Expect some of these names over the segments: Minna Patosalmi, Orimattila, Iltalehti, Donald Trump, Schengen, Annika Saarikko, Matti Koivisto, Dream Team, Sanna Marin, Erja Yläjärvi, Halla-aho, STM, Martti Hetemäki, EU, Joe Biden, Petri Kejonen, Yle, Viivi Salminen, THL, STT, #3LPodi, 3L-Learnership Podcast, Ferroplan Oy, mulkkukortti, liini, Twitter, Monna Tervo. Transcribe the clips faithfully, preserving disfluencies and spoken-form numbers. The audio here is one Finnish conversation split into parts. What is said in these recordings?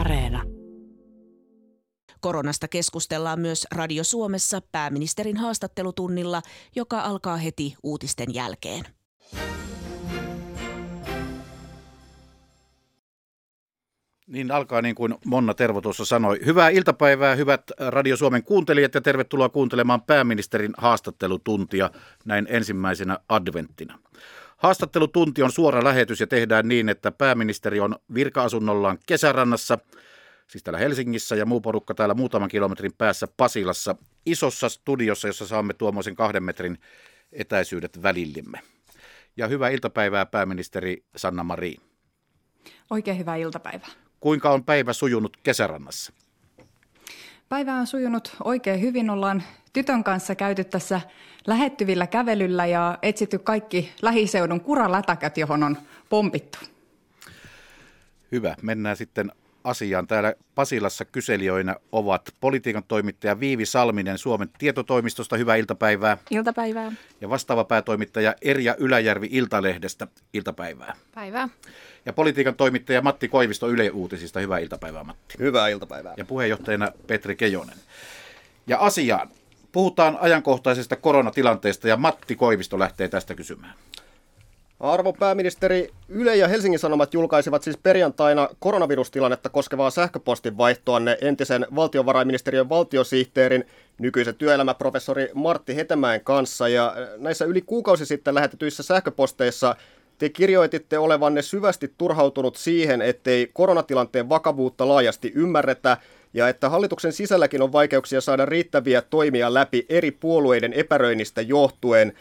Areena. Koronasta keskustellaan myös Radio Suomessa pääministerin haastattelutunnilla, joka alkaa heti uutisten jälkeen. Niin alkaa niin kuin Monna Tervo tuossa sanoi. Hyvää iltapäivää, hyvät Radio Suomen kuuntelijat ja tervetuloa kuuntelemaan pääministerin haastattelutuntia näin ensimmäisenä adventtina. Haastattelutunti on suora lähetys ja tehdään niin, että pääministeri on virka-asunnollaan Kesärannassa, siis täällä Helsingissä ja muu porukka täällä muutaman kilometrin päässä Pasilassa, isossa studiossa, jossa saamme tuommoisen kahden metrin etäisyydet välillemme. Ja hyvää iltapäivää pääministeri Sanna Marin. Oikein hyvää iltapäivää. Kuinka on päivä sujunut Kesärannassa? Päivä on sujunut oikein hyvin. Ollaan tytön kanssa käyty tässä lähettyvillä kävelyllä ja etsitty kaikki lähiseudun kuralätäkät, johon on pompittu. Hyvä. Mennään sitten asiaan. Täällä Pasilassa kyselijöinä ovat politiikan toimittaja Viivi Salminen Suomen tietotoimistosta. Hyvää iltapäivää. Iltapäivää. Ja vastaava päätoimittaja Erja Yläjärvi Iltalehdestä. Iltapäivää. Päivää. Ja politiikan toimittaja Matti Koivisto Yle Uutisista. Hyvää iltapäivää, Matti. Hyvää iltapäivää. Ja puheenjohtajana Petri Kejonen. Ja asiaan. Puhutaan ajankohtaisesta koronatilanteesta ja Matti Koivisto lähtee tästä kysymään. Arvon pääministeri, Yle ja Helsingin Sanomat julkaisivat siis perjantaina koronavirustilannetta koskevaa sähköpostin vaihtoanne entisen valtiovarainministeriön valtiosihteerin nykyisen työelämäprofessori Martti Hetemäen kanssa. Ja näissä yli kuukausi sitten lähetetyissä sähköposteissa te kirjoititte olevanne syvästi turhautunut siihen, ettei koronatilanteen vakavuutta laajasti ymmärretä ja että hallituksen sisälläkin on vaikeuksia saada riittäviä toimia läpi eri puolueiden epäröinnistä johtuen.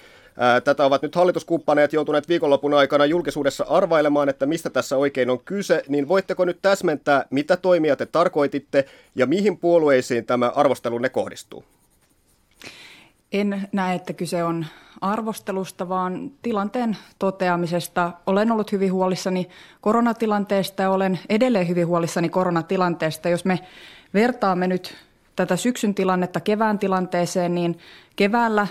Tätä ovat nyt hallituskumppaneet joutuneet viikonlopun aikana julkisuudessa arvailemaan, että mistä tässä oikein on kyse, niin voitteko nyt täsmentää, mitä toimia te tarkoititte ja mihin puolueisiin tämä arvostelunne kohdistuu? En näe, että kyse on arvostelusta, vaan tilanteen toteamisesta. Olen ollut hyvin huolissani koronatilanteesta ja olen edelleen hyvin huolissani koronatilanteesta. Jos me vertaamme nyt tätä syksyn tilannetta kevään tilanteeseen, niin keväällä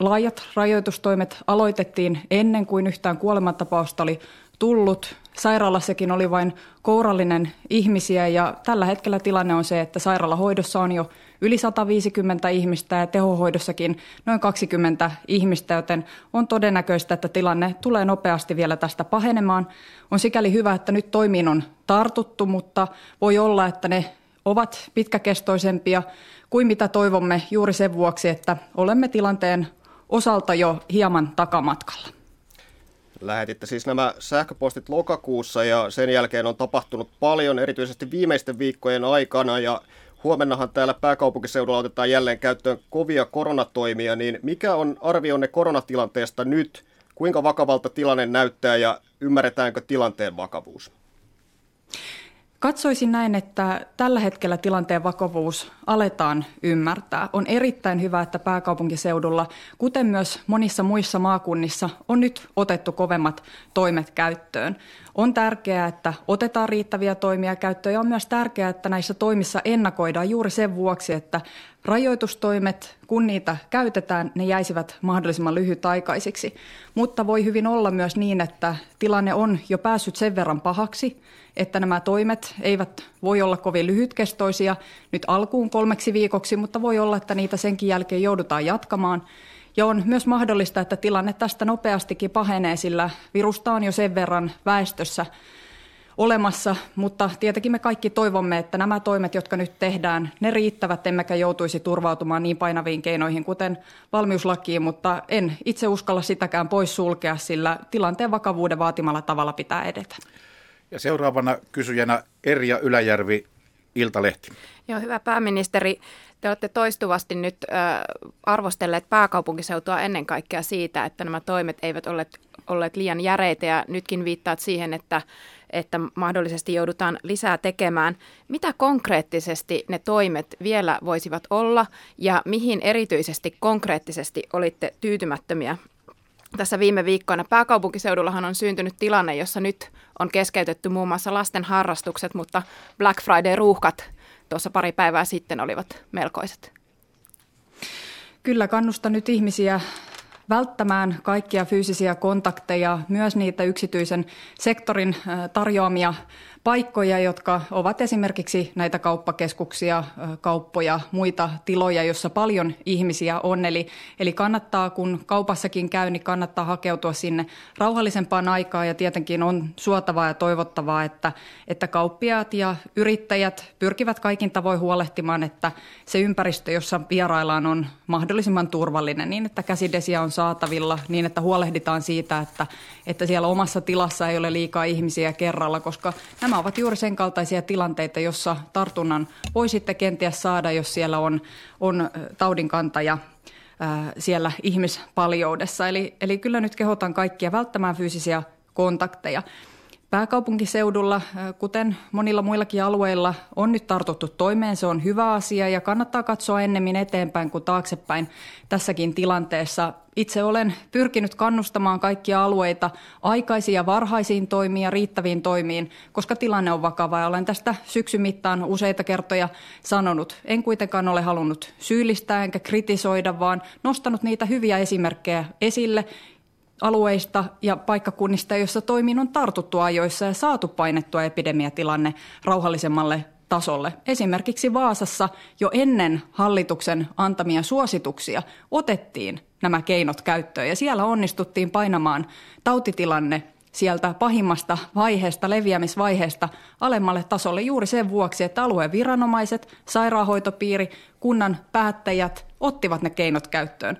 laajat rajoitustoimet aloitettiin ennen kuin yhtään kuolemantapausta oli tullut. Sairaalassakin oli vain kourallinen ihmisiä ja tällä hetkellä tilanne on se, että sairaalahoidossa on jo yli sata viisikymmentä ihmistä ja tehohoidossakin noin kaksikymmentä ihmistä, joten on todennäköistä, että tilanne tulee nopeasti vielä tästä pahenemaan. On sikäli hyvä, että nyt toimiin on tartuttu, mutta voi olla, että ne ovat pitkäkestoisempia kuin mitä toivomme juuri sen vuoksi, että olemme tilanteen osalta jo hieman takamatkalla. Lähetitte siis nämä sähköpostit lokakuussa ja sen jälkeen on tapahtunut paljon, erityisesti viimeisten viikkojen aikana ja huomennahan täällä pääkaupunkiseudulla otetaan jälleen käyttöön kovia koronatoimia, niin mikä on arvionne koronatilanteesta nyt? Kuinka vakavalta tilanne näyttää ja ymmärretäänkö tilanteen vakavuus? Katsoisin näin, että tällä hetkellä tilanteen vakavuus aletaan ymmärtää. On erittäin hyvä, että pääkaupunkiseudulla, kuten myös monissa muissa maakunnissa, on nyt otettu kovemmat toimet käyttöön. On tärkeää, että otetaan riittäviä toimia käyttöön ja on myös tärkeää, että näissä toimissa ennakoidaan juuri sen vuoksi, että rajoitustoimet, kun niitä käytetään, ne jäisivät mahdollisimman lyhytaikaisiksi. Mutta voi hyvin olla myös niin, että tilanne on jo päässyt sen verran pahaksi, että nämä toimet eivät voi olla kovin lyhytkestoisia nyt alkuun kolmeksi viikoksi, mutta voi olla, että niitä senkin jälkeen joudutaan jatkamaan. Ja on myös mahdollista, että tilanne tästä nopeastikin pahenee, sillä virusta on jo sen verran väestössä olemassa, mutta tietenkin me kaikki toivomme, että nämä toimet, jotka nyt tehdään, ne riittävät, emmekä joutuisi turvautumaan niin painaviin keinoihin, kuten valmiuslakiin, mutta en itse uskalla sitäkään pois sulkea, sillä tilanteen vakavuuden vaatimalla tavalla pitää edetä. Ja seuraavana kysyjänä Erja Yläjärvi, Iltalehti. Joo, hyvä pääministeri. Te olette toistuvasti nyt äh, arvostelleet pääkaupunkiseutua ennen kaikkea siitä, että nämä toimet eivät ole olleet liian järeitä ja nytkin viittaat siihen, että, että mahdollisesti joudutaan lisää tekemään. Mitä konkreettisesti ne toimet vielä voisivat olla ja mihin erityisesti konkreettisesti olitte tyytymättömiä? Tässä viime viikkoina pääkaupunkiseudullahan on syntynyt tilanne, jossa nyt on keskeytetty muun muassa lasten harrastukset, mutta Black Friday-ruuhkat tuossa pari päivää sitten olivat melkoiset. Kyllä kannustan nyt ihmisiä välttämään kaikkia fyysisiä kontakteja, myös niitä yksityisen sektorin tarjoamia paikkoja, jotka ovat esimerkiksi näitä kauppakeskuksia, kauppoja, muita tiloja, joissa paljon ihmisiä on. Eli, eli kannattaa, kun kaupassakin käy, niin kannattaa hakeutua sinne rauhallisempaan aikaan. Ja tietenkin on suotavaa ja toivottavaa, että, että kauppiaat ja yrittäjät pyrkivät kaikin tavoin huolehtimaan, että se ympäristö, jossa vieraillaan, on mahdollisimman turvallinen, niin että käsidesiä on saatavilla, niin että huolehditaan siitä, että, että siellä omassa tilassa ei ole liikaa ihmisiä kerralla, koska nämä ovat juuri sen kaltaisia tilanteita, jossa tartunnan voi sitten kenties saada, jos siellä on, on taudinkantaja ää, siellä ihmispaljoudessa. Eli, eli kyllä nyt kehotan kaikkia välttämään fyysisiä kontakteja. Pääkaupunkiseudulla, kuten monilla muillakin alueilla, on nyt tartuttu toimeen. Se on hyvä asia ja kannattaa katsoa ennemmin eteenpäin kuin taaksepäin tässäkin tilanteessa. Itse olen pyrkinyt kannustamaan kaikkia alueita aikaisiin ja varhaisiin toimiin ja riittäviin toimiin, koska tilanne on vakava ja olen tästä syksyn mittaan useita kertoja sanonut. En kuitenkaan ole halunnut syyllistää enkä kritisoida, vaan nostanut niitä hyviä esimerkkejä esille alueista ja paikkakunnista, joissa toimiin on tartuttu ajoissa ja saatu painettua epidemiatilanne rauhallisemmalle tasolle. Esimerkiksi Vaasassa jo ennen hallituksen antamia suosituksia otettiin nämä keinot käyttöön ja siellä onnistuttiin painamaan tautitilanne sieltä pahimmasta vaiheesta, leviämisvaiheesta alemmalle tasolle juuri sen vuoksi, että alueen viranomaiset, sairaanhoitopiiri, kunnan päättäjät ottivat ne keinot käyttöön.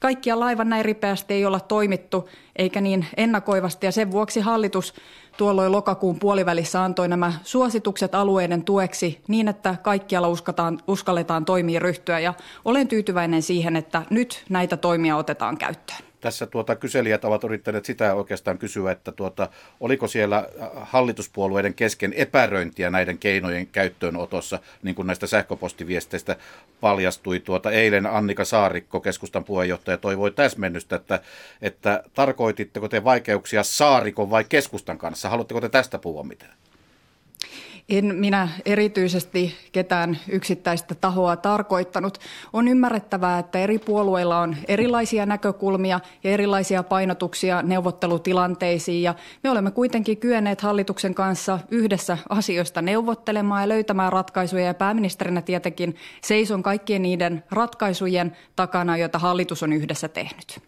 Kaikkia laivan näin ripeästi ei olla toimittu eikä niin ennakoivasti ja sen vuoksi hallitus tuolloin lokakuun puolivälissä antoi nämä suositukset alueiden tueksi niin, että kaikkialla uskataan, uskalletaan toimia ryhtyä ja olen tyytyväinen siihen, että nyt näitä toimia otetaan käyttöön. Tässä tuota, kyselijät ovat yrittäneet sitä oikeastaan kysyä, että tuota, oliko siellä hallituspuolueiden kesken epäröintiä näiden keinojen käyttöönotossa, niin kuin näistä sähköpostiviesteistä paljastui. Tuota, eilen Annika Saarikko, keskustan puheenjohtaja, toivoi täsmennystä, että, että tarkoititteko te vaikeuksia Saarikon vai keskustan kanssa? Haluatteko te tästä puhua mitään? En minä erityisesti ketään yksittäistä tahoa tarkoittanut. On ymmärrettävää, että eri puolueilla on erilaisia näkökulmia ja erilaisia painotuksia neuvottelutilanteisiin. Ja me olemme kuitenkin kyenneet hallituksen kanssa yhdessä asioista neuvottelemaan ja löytämään ratkaisuja. Ja pääministerinä tietenkin seison kaikkien niiden ratkaisujen takana, joita hallitus on yhdessä tehnyt.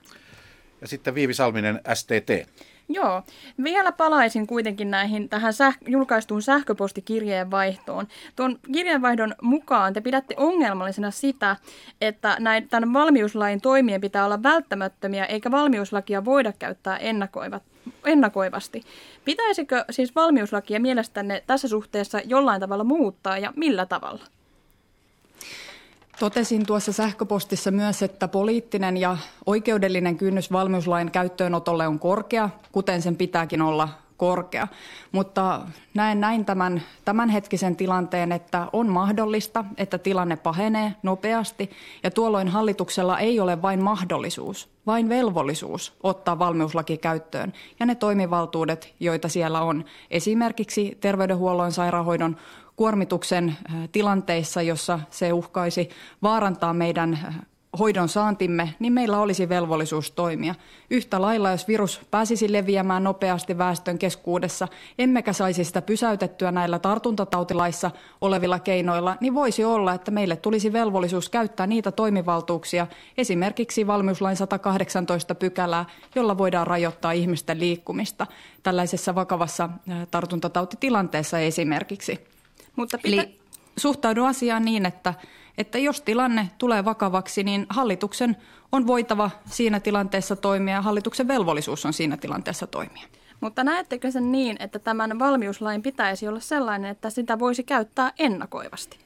Ja sitten Viivi Salminen, S T T. Joo. Vielä palaisin kuitenkin näihin tähän säh- julkaistuun sähköpostikirjeenvaihtoon. Tuon kirjeenvaihdon mukaan te pidätte ongelmallisena sitä, että näin, tämän valmiuslain toimien pitää olla välttämättömiä, eikä valmiuslakia voida käyttää ennakoivat, ennakoivasti. Pitäisikö siis valmiuslakia mielestänne tässä suhteessa jollain tavalla muuttaa ja millä tavalla? Totesin tuossa sähköpostissa myös, että poliittinen ja oikeudellinen kynnys valmiuslain käyttöönotolle on korkea, kuten sen pitääkin olla korkea. Mutta näen näin tämän tämänhetkisen tilanteen, että on mahdollista, että tilanne pahenee nopeasti ja tuolloin hallituksella ei ole vain mahdollisuus, vain velvollisuus ottaa valmiuslaki käyttöön ja ne toimivaltuudet, joita siellä on, esimerkiksi terveydenhuollon, sairaanhoidon kuormituksen tilanteissa, jossa se uhkaisi vaarantaa meidän hoidon saantimme, niin meillä olisi velvollisuus toimia. Yhtä lailla, jos virus pääsisi leviämään nopeasti väestön keskuudessa, emmekä saisi sitä pysäytettyä näillä tartuntatautilaissa olevilla keinoilla, niin voisi olla, että meille tulisi velvollisuus käyttää niitä toimivaltuuksia, esimerkiksi valmiuslain sata kahdeksantoista pykälää, jolla voidaan rajoittaa ihmisten liikkumista tällaisessa vakavassa tartuntatautitilanteessa esimerkiksi. Mutta pitä... Eli suhtaudu asiaan niin, että, että jos tilanne tulee vakavaksi, niin hallituksen on voitava siinä tilanteessa toimia ja hallituksen velvollisuus on siinä tilanteessa toimia. Mutta näettekö sen niin, että tämän valmiuslain pitäisi olla sellainen, että sitä voisi käyttää ennakoivasti?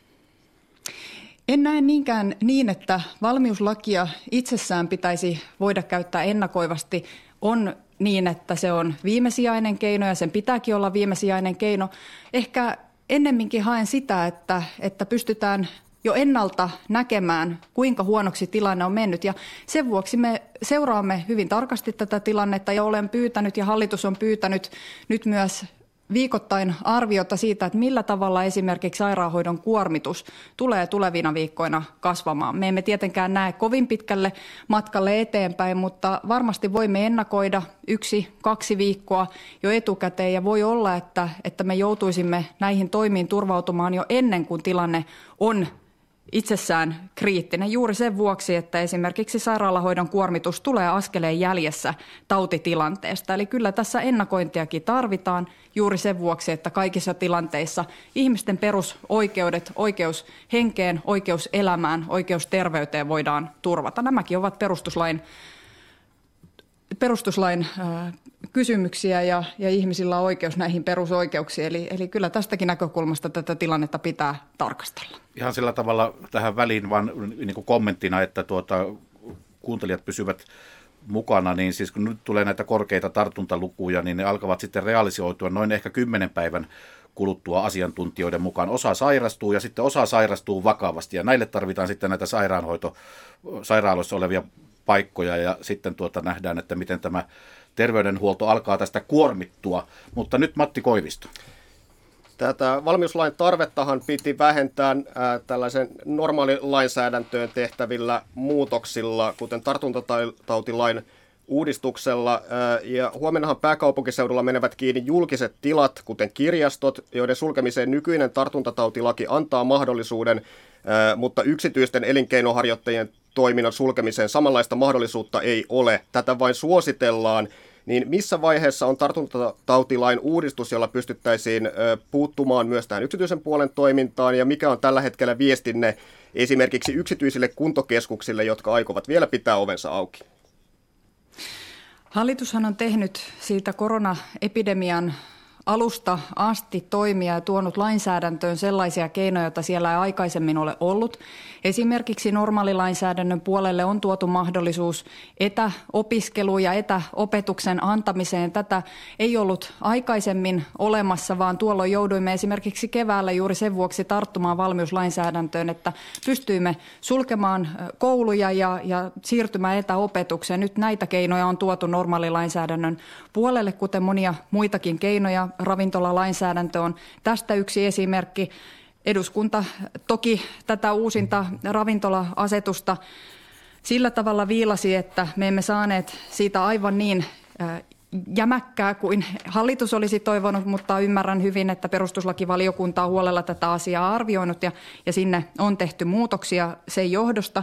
En näe niinkään niin, että valmiuslakia itsessään pitäisi voida käyttää ennakoivasti. On niin, että se on viimesijainen keino ja sen pitääkin olla viimesijainen keino. Ehkä ennemminkin haen sitä, että, että pystytään jo ennalta näkemään, kuinka huonoksi tilanne on mennyt. Ja sen vuoksi me seuraamme hyvin tarkasti tätä tilannetta ja olen pyytänyt ja hallitus on pyytänyt nyt myös viikoittain arviota siitä, että millä tavalla esimerkiksi sairaanhoidon kuormitus tulee tulevina viikkoina kasvamaan. Me emme tietenkään näe kovin pitkälle matkalle eteenpäin, mutta varmasti voimme ennakoida yksi, kaksi viikkoa jo etukäteen ja voi olla, että, että me joutuisimme näihin toimiin turvautumaan jo ennen kuin tilanne on itsessään kriittinen juuri sen vuoksi, että esimerkiksi sairaalahoidon kuormitus tulee askeleen jäljessä tautitilanteesta. Eli kyllä tässä ennakointiakin tarvitaan juuri sen vuoksi, että kaikissa tilanteissa ihmisten perusoikeudet, oikeus henkeen, oikeus elämään, oikeus terveyteen voidaan turvata. Nämäkin ovat perustuslain, perustuslain äh, kysymyksiä ja, ja ihmisillä on oikeus näihin perusoikeuksiin. Eli, eli kyllä tästäkin näkökulmasta tätä tilannetta pitää tarkastella. Ihan sillä tavalla tähän väliin vaan niin kuin kommenttina, että tuota, kuuntelijat pysyvät mukana, niin siis kun nyt tulee näitä korkeita tartuntalukuja, niin ne alkavat sitten realisoitua noin ehkä kymmenen päivän kuluttua asiantuntijoiden mukaan. Osa sairastuu ja sitten osa sairastuu vakavasti ja näille tarvitaan sitten näitä sairaanhoito, sairaaloissa olevia paikkoja ja sitten tuota nähdään, että miten tämä terveydenhuolto alkaa tästä kuormittua, mutta nyt Matti Koivisto. Tätä valmiuslain tarvettahan piti vähentää tällaisen normaalilainsäädäntöön tehtävillä muutoksilla, kuten tartuntatautilain uudistuksella. Ja huomennahan pääkaupunkiseudulla menevät kiinni julkiset tilat, kuten kirjastot, joiden sulkemiseen nykyinen tartuntatautilaki antaa mahdollisuuden, mutta yksityisten elinkeinoharjoittajien toiminnan sulkemiseen samanlaista mahdollisuutta ei ole. Tätä vain suositellaan. Niin missä vaiheessa on tartuntatautilain uudistus, jolla pystyttäisiin puuttumaan myös tähän yksityisen puolen toimintaan, ja mikä on tällä hetkellä viestinne esimerkiksi yksityisille kuntokeskuksille, jotka aikovat vielä pitää ovensa auki? Hallitushan on tehnyt siitä koronaepidemian alusta asti toimia ja tuonut lainsäädäntöön sellaisia keinoja, joita siellä ei aikaisemmin ole ollut. Esimerkiksi normaalilainsäädännön puolelle on tuotu mahdollisuus etäopiskeluun ja etäopetuksen antamiseen. Tätä ei ollut aikaisemmin olemassa, vaan tuolloin jouduimme esimerkiksi keväällä juuri sen vuoksi tarttumaan valmiuslainsäädäntöön, että pystyimme sulkemaan kouluja ja, ja siirtymään etäopetukseen. Nyt näitä keinoja on tuotu normaalilainsäädännön puolelle, kuten monia muitakin keinoja. Ravintolalainsäädäntö on tästä yksi esimerkki. Eduskunta toki tätä uusinta ravintola-asetusta sillä tavalla viilasi, että me emme saaneet siitä aivan niin jämäkkää kuin hallitus olisi toivonut, mutta ymmärrän hyvin, että perustuslakivaliokunta on huolella tätä asiaa arvioinut ja, ja sinne on tehty muutoksia sen johdosta.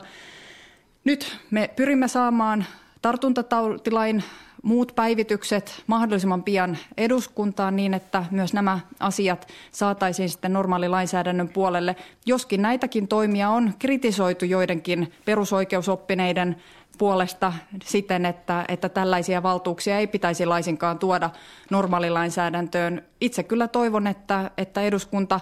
Nyt me pyrimme saamaan tartuntatautilain muut päivitykset mahdollisimman pian eduskuntaan niin, että myös nämä asiat saataisiin sitten normaalilainsäädännön puolelle. Joskin näitäkin toimia on kritisoitu joidenkin perusoikeusoppineiden puolesta siten, että, että tällaisia valtuuksia ei pitäisi laisinkaan tuoda normaalilainsäädäntöön. Itse kyllä toivon, että, että eduskunta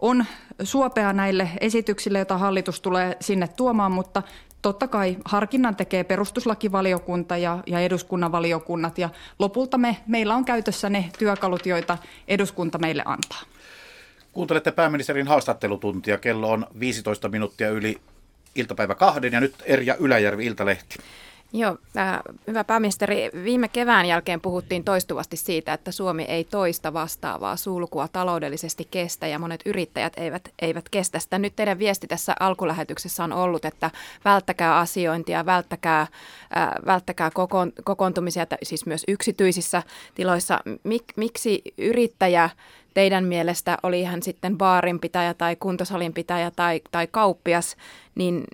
on suopea näille esityksille, joita hallitus tulee sinne tuomaan, mutta totta kai harkinnan tekee perustuslakivaliokunta ja, ja eduskunnan valiokunnat ja lopulta me, meillä on käytössä ne työkalut, joita eduskunta meille antaa. Kuuntelette pääministerin haastattelutuntia. Kello on viisitoista minuuttia yli iltapäivä kahden ja nyt Erja Yläjärvi, Iltalehti. Joo, äh, hyvä pääministeri. Viime kevään jälkeen puhuttiin toistuvasti siitä, että Suomi ei toista vastaavaa sulkua taloudellisesti kestä ja monet yrittäjät eivät, eivät kestä sitä. Nyt teidän viesti tässä alkulähetyksessä on ollut, että välttäkää asiointia, välttäkää, äh, välttäkää kokoon, kokoontumisia, siis myös yksityisissä tiloissa. Mik, miksi yrittäjä teidän mielestä, oli hän sitten baarinpitäjä tai kuntosalinpitäjä tai, tai kauppias, niin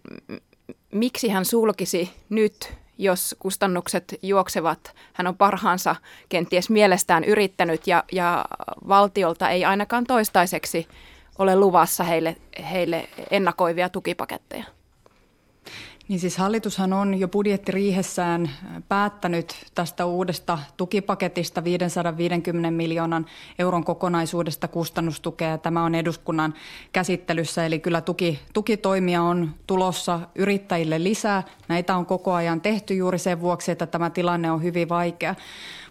miksi hän sulkisi nyt, jos kustannukset juoksevat? Hän on parhaansa kenties mielestään yrittänyt ja, ja valtiolta ei ainakaan toistaiseksi ole luvassa heille, heille ennakoivia tukipaketteja. Niin siis hallitushan on jo budjettiriihessään päättänyt tästä uudesta tukipaketista viisisataaviisikymmentä miljoonan euron kokonaisuudesta kustannustukea. Tämä on eduskunnan käsittelyssä, eli kyllä tuki, tukitoimia on tulossa yrittäjille lisää. Näitä on koko ajan tehty juuri sen vuoksi, että tämä tilanne on hyvin vaikea.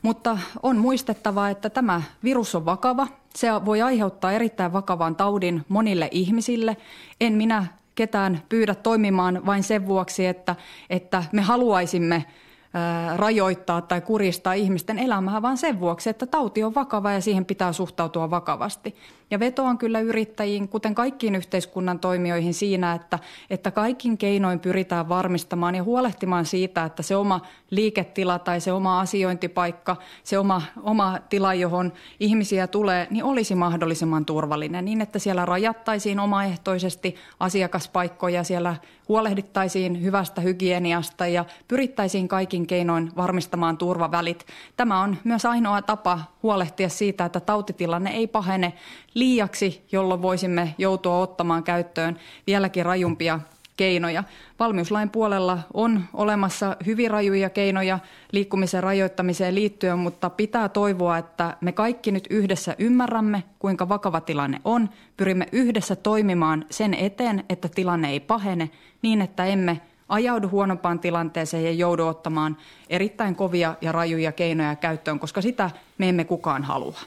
Mutta on muistettava, että tämä virus on vakava. Se voi aiheuttaa erittäin vakavan taudin monille ihmisille. En minä ketään pyydä toimimaan vain sen vuoksi, että, että me haluaisimme ää, rajoittaa tai kuristaa ihmisten elämää, vaan sen vuoksi, että tauti on vakava ja siihen pitää suhtautua vakavasti. Ja vetoan kyllä yrittäjiin, kuten kaikkiin yhteiskunnan toimijoihin siinä, että, että kaikin keinoin pyritään varmistamaan ja huolehtimaan siitä, että se oma liiketila tai se oma asiointipaikka, se oma, oma tila, johon ihmisiä tulee, niin olisi mahdollisimman turvallinen niin, että siellä rajattaisiin omaehtoisesti asiakaspaikkoja, siellä huolehdittaisiin hyvästä hygieniasta ja pyrittäisiin kaikin keinoin varmistamaan turvavälit. Tämä on myös ainoa tapa huolehtia siitä, että tautitilanne ei pahene liiaksi, jolloin voisimme joutua ottamaan käyttöön vieläkin rajumpia keinoja. Valmiuslain puolella on olemassa hyvin rajuja keinoja liikkumisen rajoittamiseen liittyen, mutta pitää toivoa, että me kaikki nyt yhdessä ymmärrämme, kuinka vakava tilanne on. Pyrimme yhdessä toimimaan sen eteen, että tilanne ei pahene niin, että emme ajaudu huonompaan tilanteeseen ja joudu ottamaan erittäin kovia ja rajuja keinoja käyttöön, koska sitä me emme kukaan halua.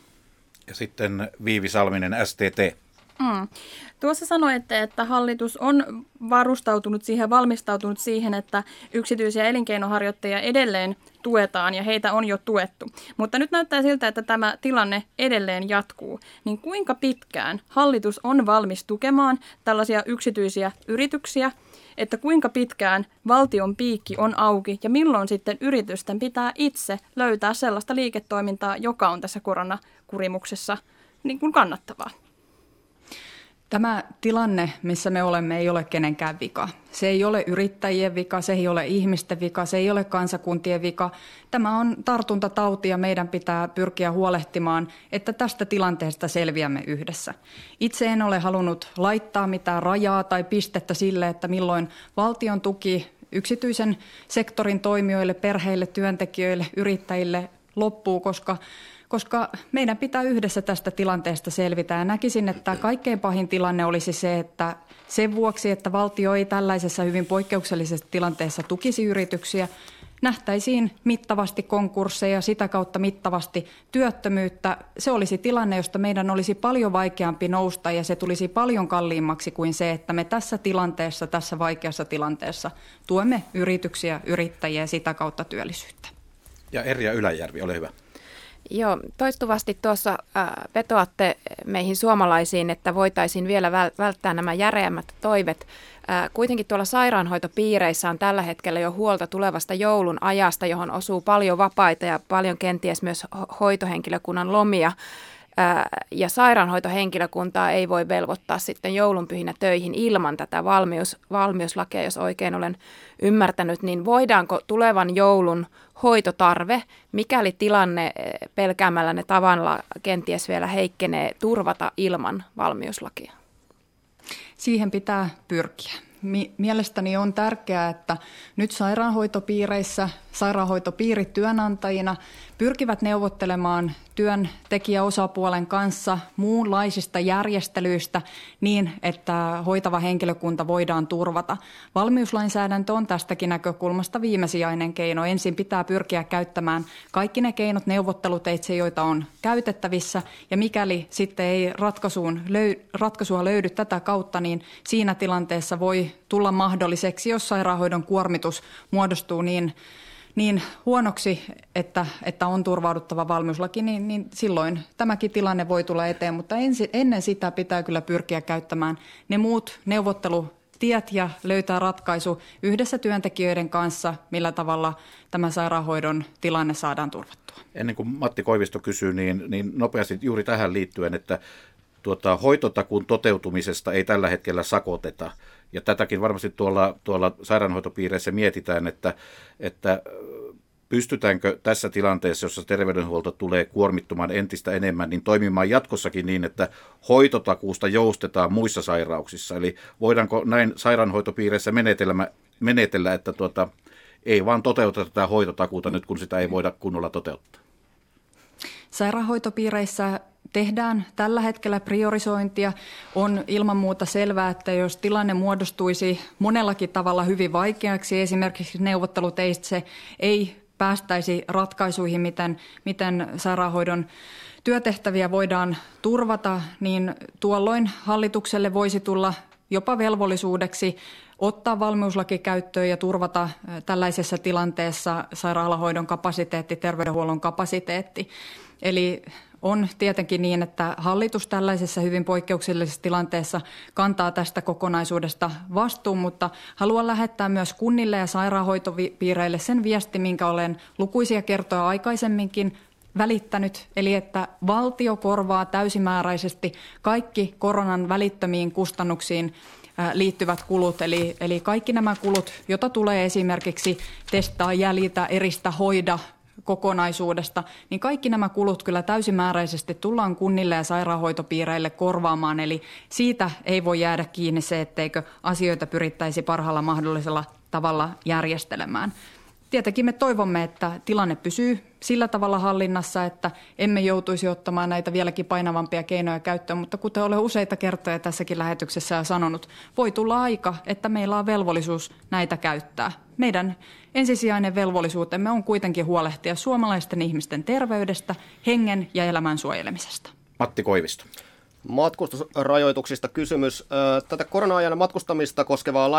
Ja sitten Viivi Salminen, S T T. Mm. Tuossa sanoitte, että hallitus on varustautunut siihen, valmistautunut siihen, että yksityisiä elinkeinoharjoittajia edelleen tuetaan ja heitä on jo tuettu. Mutta nyt näyttää siltä, että tämä tilanne edelleen jatkuu. Niin kuinka pitkään hallitus on valmis tukemaan tällaisia yksityisiä yrityksiä, että kuinka pitkään valtion piikki on auki ja milloin sitten yritysten pitää itse löytää sellaista liiketoimintaa, joka on tässä koronakurimuksessa niin kuin kannattavaa? Tämä tilanne, missä me olemme, ei ole kenenkään vika. Se ei ole yrittäjien vika, se ei ole ihmisten vika, se ei ole kansakuntien vika. Tämä on tartuntatauti ja meidän pitää pyrkiä huolehtimaan, että tästä tilanteesta selviämme yhdessä. Itse en ole halunnut laittaa mitään rajaa tai pistettä sille, että milloin valtion tuki yksityisen sektorin toimijoille, perheille, työntekijöille, yrittäjille loppuu, koska Koska meidän pitää yhdessä tästä tilanteesta selvitä ja näkisin, että kaikkein pahin tilanne olisi se, että sen vuoksi, että valtio ei tällaisessa hyvin poikkeuksellisessa tilanteessa tukisi yrityksiä, nähtäisiin mittavasti konkursseja, sitä kautta mittavasti työttömyyttä. Se olisi tilanne, josta meidän olisi paljon vaikeampi nousta ja se tulisi paljon kalliimmaksi kuin se, että me tässä tilanteessa, tässä vaikeassa tilanteessa tuemme yrityksiä, yrittäjiä ja sitä kautta työllisyyttä. Ja Erja Yläjärvi, ole hyvä. Joo, toistuvasti tuossa vetoatte meihin suomalaisiin, että voitaisiin vielä välttää nämä järeämmät toivet. Kuitenkin tuolla sairaanhoitopiireissä on tällä hetkellä jo huolta tulevasta joulun ajasta, johon osuu paljon vapaita ja paljon kenties myös hoitohenkilökunnan lomia. Ja sairaanhoitohenkilökuntaa ei voi velvoittaa sitten joulunpyhinä töihin ilman tätä valmius, valmiuslakia, jos oikein olen ymmärtänyt, niin voidaanko tulevan joulun hoitotarve, mikäli tilanne pelkäämällä ne tavalla kenties vielä heikkenee, turvata ilman valmiuslakia? Siihen pitää pyrkiä. Mielestäni on tärkeää, että nyt sairaanhoitopiireissä, sairaanhoitopiirit työnantajina pyrkivät neuvottelemaan työntekijäosapuolen kanssa muunlaisista järjestelyistä niin, että hoitava henkilökunta voidaan turvata. Valmiuslainsäädäntö on tästäkin näkökulmasta viimesijainen keino. Ensin pitää pyrkiä käyttämään kaikki ne keinot neuvotteluteitse, joita on käytettävissä, ja mikäli sitten ei ratkaisuun löy- ratkaisua löydy tätä kautta, niin siinä tilanteessa voi tulla mahdolliseksi, jos sairaanhoidon kuormitus muodostuu niin, niin huonoksi, että, että on turvauduttava valmiuslaki, niin, niin silloin tämäkin tilanne voi tulla eteen. Mutta ensi, ennen sitä pitää kyllä pyrkiä käyttämään ne muut neuvottelutiet ja löytää ratkaisu yhdessä työntekijöiden kanssa, millä tavalla tämä sairaanhoidon tilanne saadaan turvattua. Ennen kuin Matti Koivisto kysyy, niin, niin nopeasti juuri tähän liittyen, että tuota, hoitotakuun toteutumisesta ei tällä hetkellä sakoteta. Ja tätäkin varmasti tuolla, tuolla sairaanhoitopiireissä mietitään, että, että pystytäänkö tässä tilanteessa, jossa terveydenhuolto tulee kuormittumaan entistä enemmän, niin toimimaan jatkossakin niin, että hoitotakuusta joustetaan muissa sairauksissa. Eli voidaanko näin sairaanhoitopiireissä menetellä, että tuota, ei vaan toteuteta tätä hoitotakuuta nyt, kun sitä ei voida kunnolla toteuttaa? Sairaanhoitopiireissä tehdään tällä hetkellä priorisointia. On ilman muuta selvää, että jos tilanne muodostuisi monellakin tavalla hyvin vaikeaksi, esimerkiksi neuvotteluteitse ei päästäisi ratkaisuihin, miten, miten sairaanhoidon työtehtäviä voidaan turvata, niin tuolloin hallitukselle voisi tulla jopa velvollisuudeksi ottaa valmiuslaki käyttöön ja turvata tällaisessa tilanteessa sairaalahoidon kapasiteetti, terveydenhuollon kapasiteetti. Eli on tietenkin niin, että hallitus tällaisessa hyvin poikkeuksellisessa tilanteessa kantaa tästä kokonaisuudesta vastuun, mutta haluan lähettää myös kunnille ja sairaanhoitopiireille sen viesti, minkä olen lukuisia kertoja aikaisemminkin välittänyt, eli että valtio korvaa täysimääräisesti kaikki koronan välittömiin kustannuksiin liittyvät kulut, eli, eli kaikki nämä kulut, joita tulee esimerkiksi testaa, jäljitä, eristä, hoida kokonaisuudesta, niin kaikki nämä kulut kyllä täysimääräisesti tullaan kunnille ja sairaanhoitopiireille korvaamaan, eli siitä ei voi jäädä kiinni se, etteikö asioita pyrittäisi parhaalla mahdollisella tavalla järjestelemään. Tietenkin me toivomme, että tilanne pysyy sillä tavalla hallinnassa, että emme joutuisi ottamaan näitä vieläkin painavampia keinoja käyttöön, mutta kuten olen useita kertoja tässäkin lähetyksessä sanonut, voi tulla aika, että meillä on velvollisuus näitä käyttää. Meidän ensisijainen velvollisuutemme on kuitenkin huolehtia suomalaisten ihmisten terveydestä, hengen ja elämän suojelemisesta. Matti Koivisto. Matkustusrajoituksista kysymys. Tätä korona-ajan matkustamista koskevaa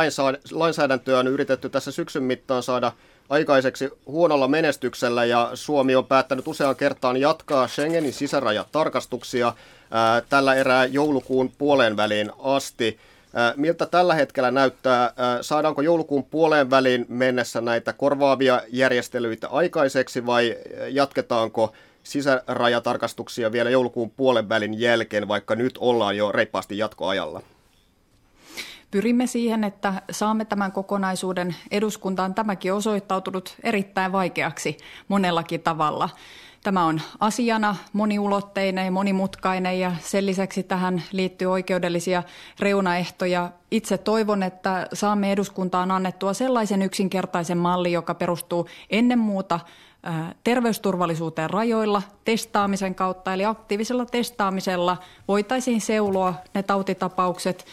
lainsäädäntöä on yritetty tässä syksyn mittaan saada aikaiseksi huonolla menestyksellä, ja Suomi on päättänyt useaan kertaan jatkaa Schengenin sisärajatarkastuksia ää, tällä erää joulukuun puoleen väliin asti. Ää, miltä tällä hetkellä näyttää? Ää, saadaanko joulukuun puoleen väliin mennessä näitä korvaavia järjestelyitä aikaiseksi vai jatketaanko sisärajatarkastuksia vielä joulukuun puolen välin jälkeen, vaikka nyt ollaan jo reippaasti jatkoajalla? Pyrimme siihen, että saamme tämän kokonaisuuden eduskuntaan. Tämäkin on osoittautunut erittäin vaikeaksi monellakin tavalla. Tämä on asiana moniulotteinen ja monimutkainen, ja sen lisäksi tähän liittyy oikeudellisia reunaehtoja. Itse toivon, että saamme eduskuntaan annettua sellaisen yksinkertaisen mallin, joka perustuu ennen muuta terveysturvallisuuteen rajoilla testaamisen kautta, eli aktiivisella testaamisella voitaisiin seuloa ne tautitapaukset,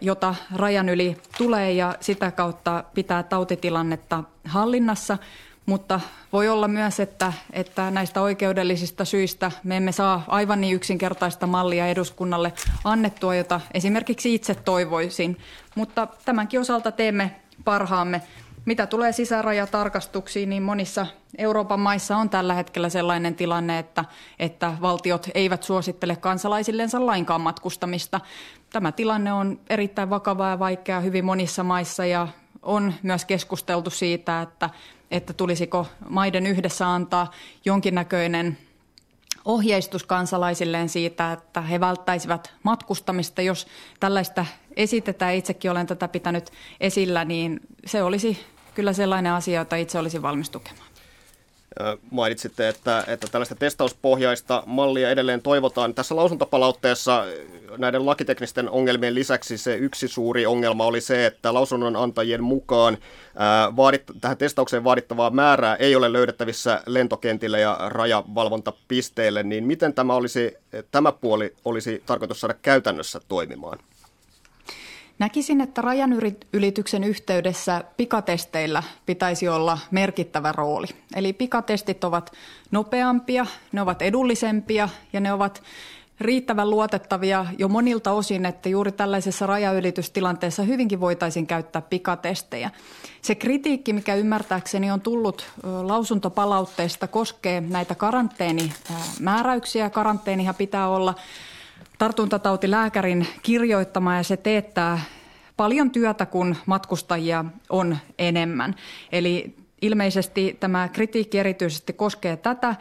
jota rajan yli tulee, ja sitä kautta pitää tautitilannetta hallinnassa. Mutta voi olla myös, että, että näistä oikeudellisista syistä me emme saa aivan niin yksinkertaista mallia eduskunnalle annettua, jota esimerkiksi itse toivoisin. Mutta tämänkin osalta teemme parhaamme. Mitä tulee sisärajatarkastuksiin, niin monissa Euroopan maissa on tällä hetkellä sellainen tilanne, että, että valtiot eivät suosittele kansalaisillensa lainkaan matkustamista. Tämä tilanne on erittäin vakava ja vaikea hyvin monissa maissa, ja on myös keskusteltu siitä, että, että tulisiko maiden yhdessä antaa jonkinnäköinen ohjeistus kansalaisilleen siitä, että he välttäisivät matkustamista. Jos tällaista esitetään, itsekin olen tätä pitänyt esillä, niin se olisi kyllä sellainen asia, jota itse olisin valmis tukemaan. Mainitsitte, että, että tällaista testauspohjaista mallia edelleen toivotaan. Tässä lausuntopalautteessa näiden lakiteknisten ongelmien lisäksi se yksi suuri ongelma oli se, että lausunnonantajien mukaan ää, vaadit, tähän testaukseen vaadittavaa määrää ei ole löydettävissä lentokentille ja rajavalvontapisteille, niin miten tämä, olisi, tämä puoli olisi tarkoitus saada käytännössä toimimaan? Näkisin, että rajan ylityksen yhteydessä pikatesteillä pitäisi olla merkittävä rooli. Eli pikatestit ovat nopeampia, ne ovat edullisempia ja ne ovat riittävän luotettavia jo monilta osin, että juuri tällaisessa rajanylitystilanteessa hyvinkin voitaisiin käyttää pikatestejä. Se kritiikki, mikä ymmärtääkseni on tullut lausuntopalautteesta, koskee näitä karanteenimääräyksiä. Karanteenihan pitää olla tartuntatautilääkärin kirjoittama, ja se teettää paljon työtä, kun matkustajia on enemmän. Eli ilmeisesti tämä kritiikki erityisesti koskee tätä,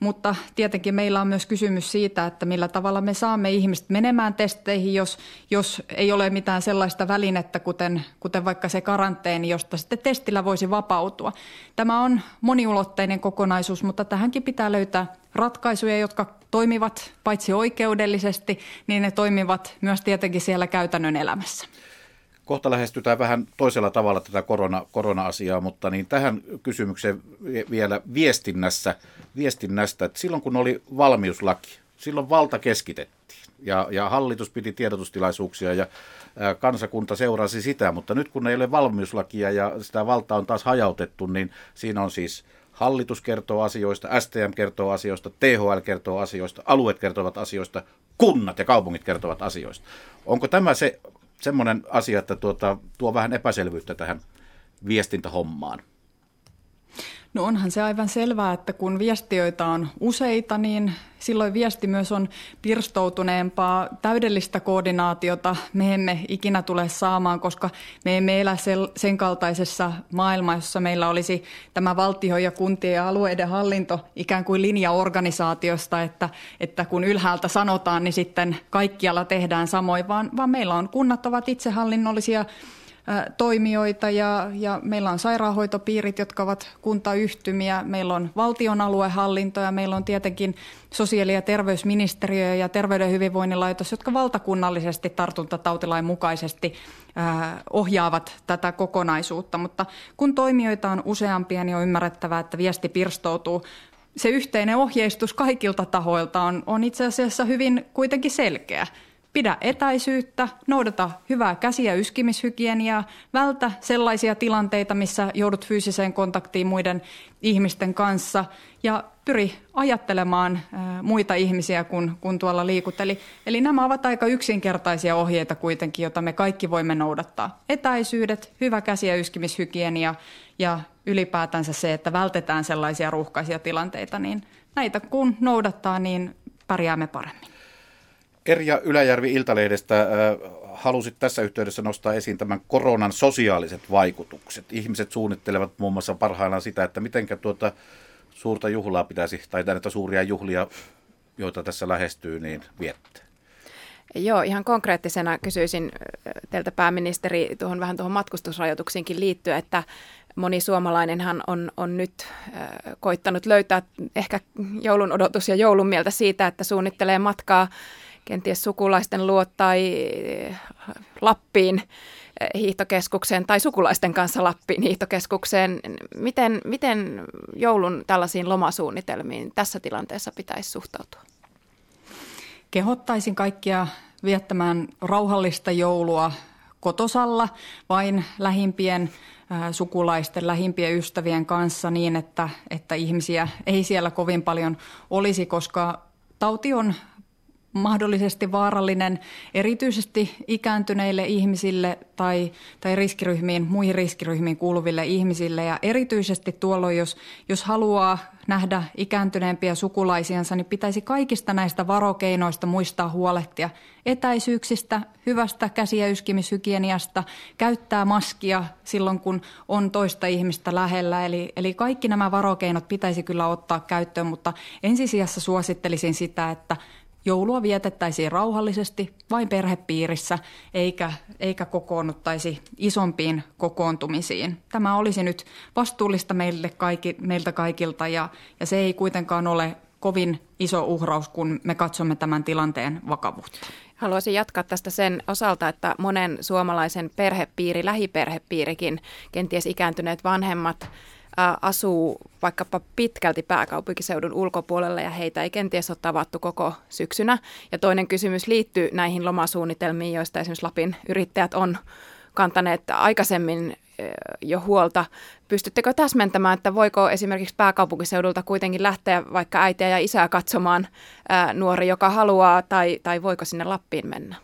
mutta tietenkin meillä on myös kysymys siitä, että millä tavalla me saamme ihmiset menemään testeihin, jos, jos ei ole mitään sellaista välinettä, kuten, kuten vaikka se karanteeni, josta sitten testillä voisi vapautua. Tämä on moniulotteinen kokonaisuus, mutta tähänkin pitää löytää ratkaisuja, jotka toimivat paitsi oikeudellisesti, niin ne toimivat myös tietenkin siellä käytännön elämässä. Kohta lähestytään vähän toisella tavalla tätä korona, korona-asiaa, mutta niin tähän kysymykseen vielä viestinnässä, viestinnästä, että silloin kun oli valmiuslaki, silloin valta keskitettiin ja, ja hallitus piti tiedotustilaisuuksia ja ää, kansakunta seurasi sitä, mutta nyt kun ei ole valmiuslakia ja sitä valtaa on taas hajautettu, niin siinä on siis hallitus kertoo asioista, S T M kertoo asioista, T H L kertoo asioista, alueet kertovat asioista, kunnat ja kaupungit kertovat asioista. Onko tämä se semmoinen asia, että tuota, tuo vähän epäselvyyttä tähän viestintähommaan. No onhan se aivan selvää, että kun viestiöitä on useita, niin silloin viesti myös on pirstoutuneempaa. Täydellistä koordinaatiota me emme ikinä tule saamaan, koska me emme elä sen kaltaisessa maailmassa, jossa meillä olisi tämä valtio ja kuntien ja alueiden hallinto ikään kuin linjaorganisaatiosta, että, että kun ylhäältä sanotaan, niin sitten kaikkialla tehdään samoin, vaan, vaan meillä on kunnat ovat itsehallinnollisia toimijoita ja, ja meillä on sairaanhoitopiirit, jotka ovat kuntayhtymiä, meillä on valtion aluehallinto ja meillä on tietenkin sosiaali- ja terveysministeriö ja terveyden hyvinvoinnin laitos, jotka valtakunnallisesti tartuntatautilain mukaisesti äh, ohjaavat tätä kokonaisuutta, mutta kun toimijoita on useampia, niin on ymmärrettävää, että viesti pirstoutuu. Se yhteinen ohjeistus kaikilta tahoilta on, on itse asiassa hyvin kuitenkin selkeä. Pidä etäisyyttä, noudata hyvää käsi- ja yskimishygieniaa, vältä sellaisia tilanteita, missä joudut fyysiseen kontaktiin muiden ihmisten kanssa ja pyri ajattelemaan muita ihmisiä, kun, kun tuolla liikut. Eli, eli nämä ovat aika yksinkertaisia ohjeita kuitenkin, joita me kaikki voimme noudattaa. Etäisyydet, hyvä käsi- ja yskimishygienia ja ylipäätänsä se, että vältetään sellaisia ruuhkaisia tilanteita, niin näitä kun noudattaa, niin pärjäämme paremmin. Erja Yläjärvi Iltalehdestä, halusit tässä yhteydessä nostaa esiin tämän koronan sosiaaliset vaikutukset. Ihmiset suunnittelevat muun muassa parhaillaan sitä, että mitenkä tuota suurta juhlaa pitäisi, tai näitä suuria juhlia, joita tässä lähestyy, niin viettää. Joo, ihan konkreettisena kysyisin teiltä pääministeri tuohon vähän tuohon matkustusrajoituksiinkin liittyen, että moni suomalainenhan on, on nyt äh, koittanut löytää ehkä joulun odotus ja joulun mieltä siitä, että suunnittelee matkaa kenties sukulaisten luo tai Lappiin hiihtokeskukseen tai sukulaisten kanssa Lappiin hiihtokeskukseen. Miten, miten joulun tällaisiin lomasuunnitelmiin tässä tilanteessa pitäisi suhtautua? Kehottaisin kaikkia viettämään rauhallista joulua kotosalla vain lähimpien sukulaisten, lähimpien ystävien kanssa niin, että, että ihmisiä ei siellä kovin paljon olisi, koska tauti on mahdollisesti vaarallinen erityisesti ikääntyneille ihmisille tai, tai riskiryhmiin, muihin riskiryhmiin kuuluville ihmisille. Ja erityisesti tuolloin, jos, jos haluaa nähdä ikääntyneempiä sukulaisiansa, niin pitäisi kaikista näistä varokeinoista muistaa huolehtia etäisyyksistä, hyvästä käsi- ja yskimishygieniasta, käyttää maskia silloin, kun on toista ihmistä lähellä. Eli, eli kaikki nämä varokeinot pitäisi kyllä ottaa käyttöön, mutta ensisijassa suosittelisin sitä, että joulua vietettäisiin rauhallisesti vain perhepiirissä, eikä, eikä kokoonnuttaisi isompiin kokoontumisiin. Tämä olisi nyt vastuullista meille kaikki, meiltä kaikilta ja, ja se ei kuitenkaan ole kovin iso uhraus, kun me katsomme tämän tilanteen vakavuutta. Haluaisin jatkaa tästä sen osalta, että monen suomalaisen perhepiiri, lähiperhepiirikin, kenties ikääntyneet vanhemmat, asuu vaikkapa pitkälti pääkaupunkiseudun ulkopuolella ja heitä ei kenties ole tavattu koko syksynä. Ja toinen kysymys liittyy näihin lomasuunnitelmiin, joista esimerkiksi Lapin yrittäjät on kantaneet aikaisemmin jo huolta. Pystyttekö täsmentämään, että voiko esimerkiksi pääkaupunkiseudulta kuitenkin lähteä vaikka äitiä ja isää katsomaan ää, nuori, joka haluaa, tai, tai voiko sinne Lappiin mennä?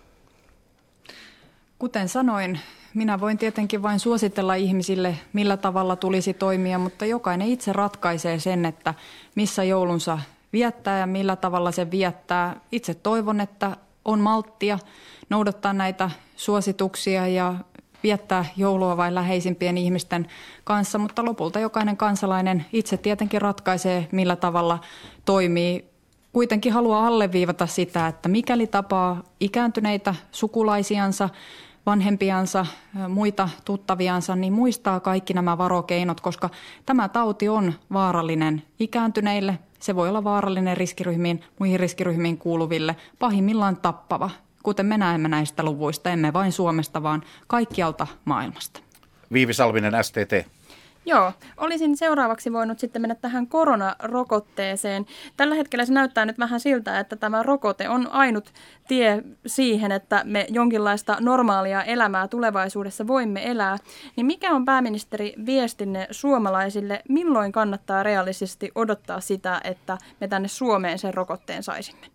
Kuten sanoin, minä voin tietenkin vain suositella ihmisille, millä tavalla tulisi toimia, mutta jokainen itse ratkaisee sen, että missä joulunsa viettää ja millä tavalla se viettää. Itse toivon, että on malttia noudattaa näitä suosituksia ja viettää joulua vain läheisimpien ihmisten kanssa, mutta lopulta jokainen kansalainen itse tietenkin ratkaisee, millä tavalla toimii. Kuitenkin haluan alleviivata sitä, että mikäli tapaa ikääntyneitä sukulaisiansa, vanhempiansa, muita tuttaviansa, niin muistaa kaikki nämä varokeinot, koska tämä tauti on vaarallinen ikääntyneille. Se voi olla vaarallinen riskiryhmiin, muihin riskiryhmiin kuuluville, pahimmillaan tappava, kuten me näemme näistä luvuista, emme vain Suomesta, vaan kaikkialta maailmasta. Viivi Salminen, S T T. Joo, olisin seuraavaksi voinut sitten mennä tähän koronarokotteeseen. Tällä hetkellä se näyttää nyt vähän siltä, että tämä rokote on ainut tie siihen, että me jonkinlaista normaalia elämää tulevaisuudessa voimme elää. Niin mikä on pääministeri viestinne suomalaisille, milloin kannattaa realistisesti odottaa sitä, että me tänne Suomeen sen rokotteen saisimme?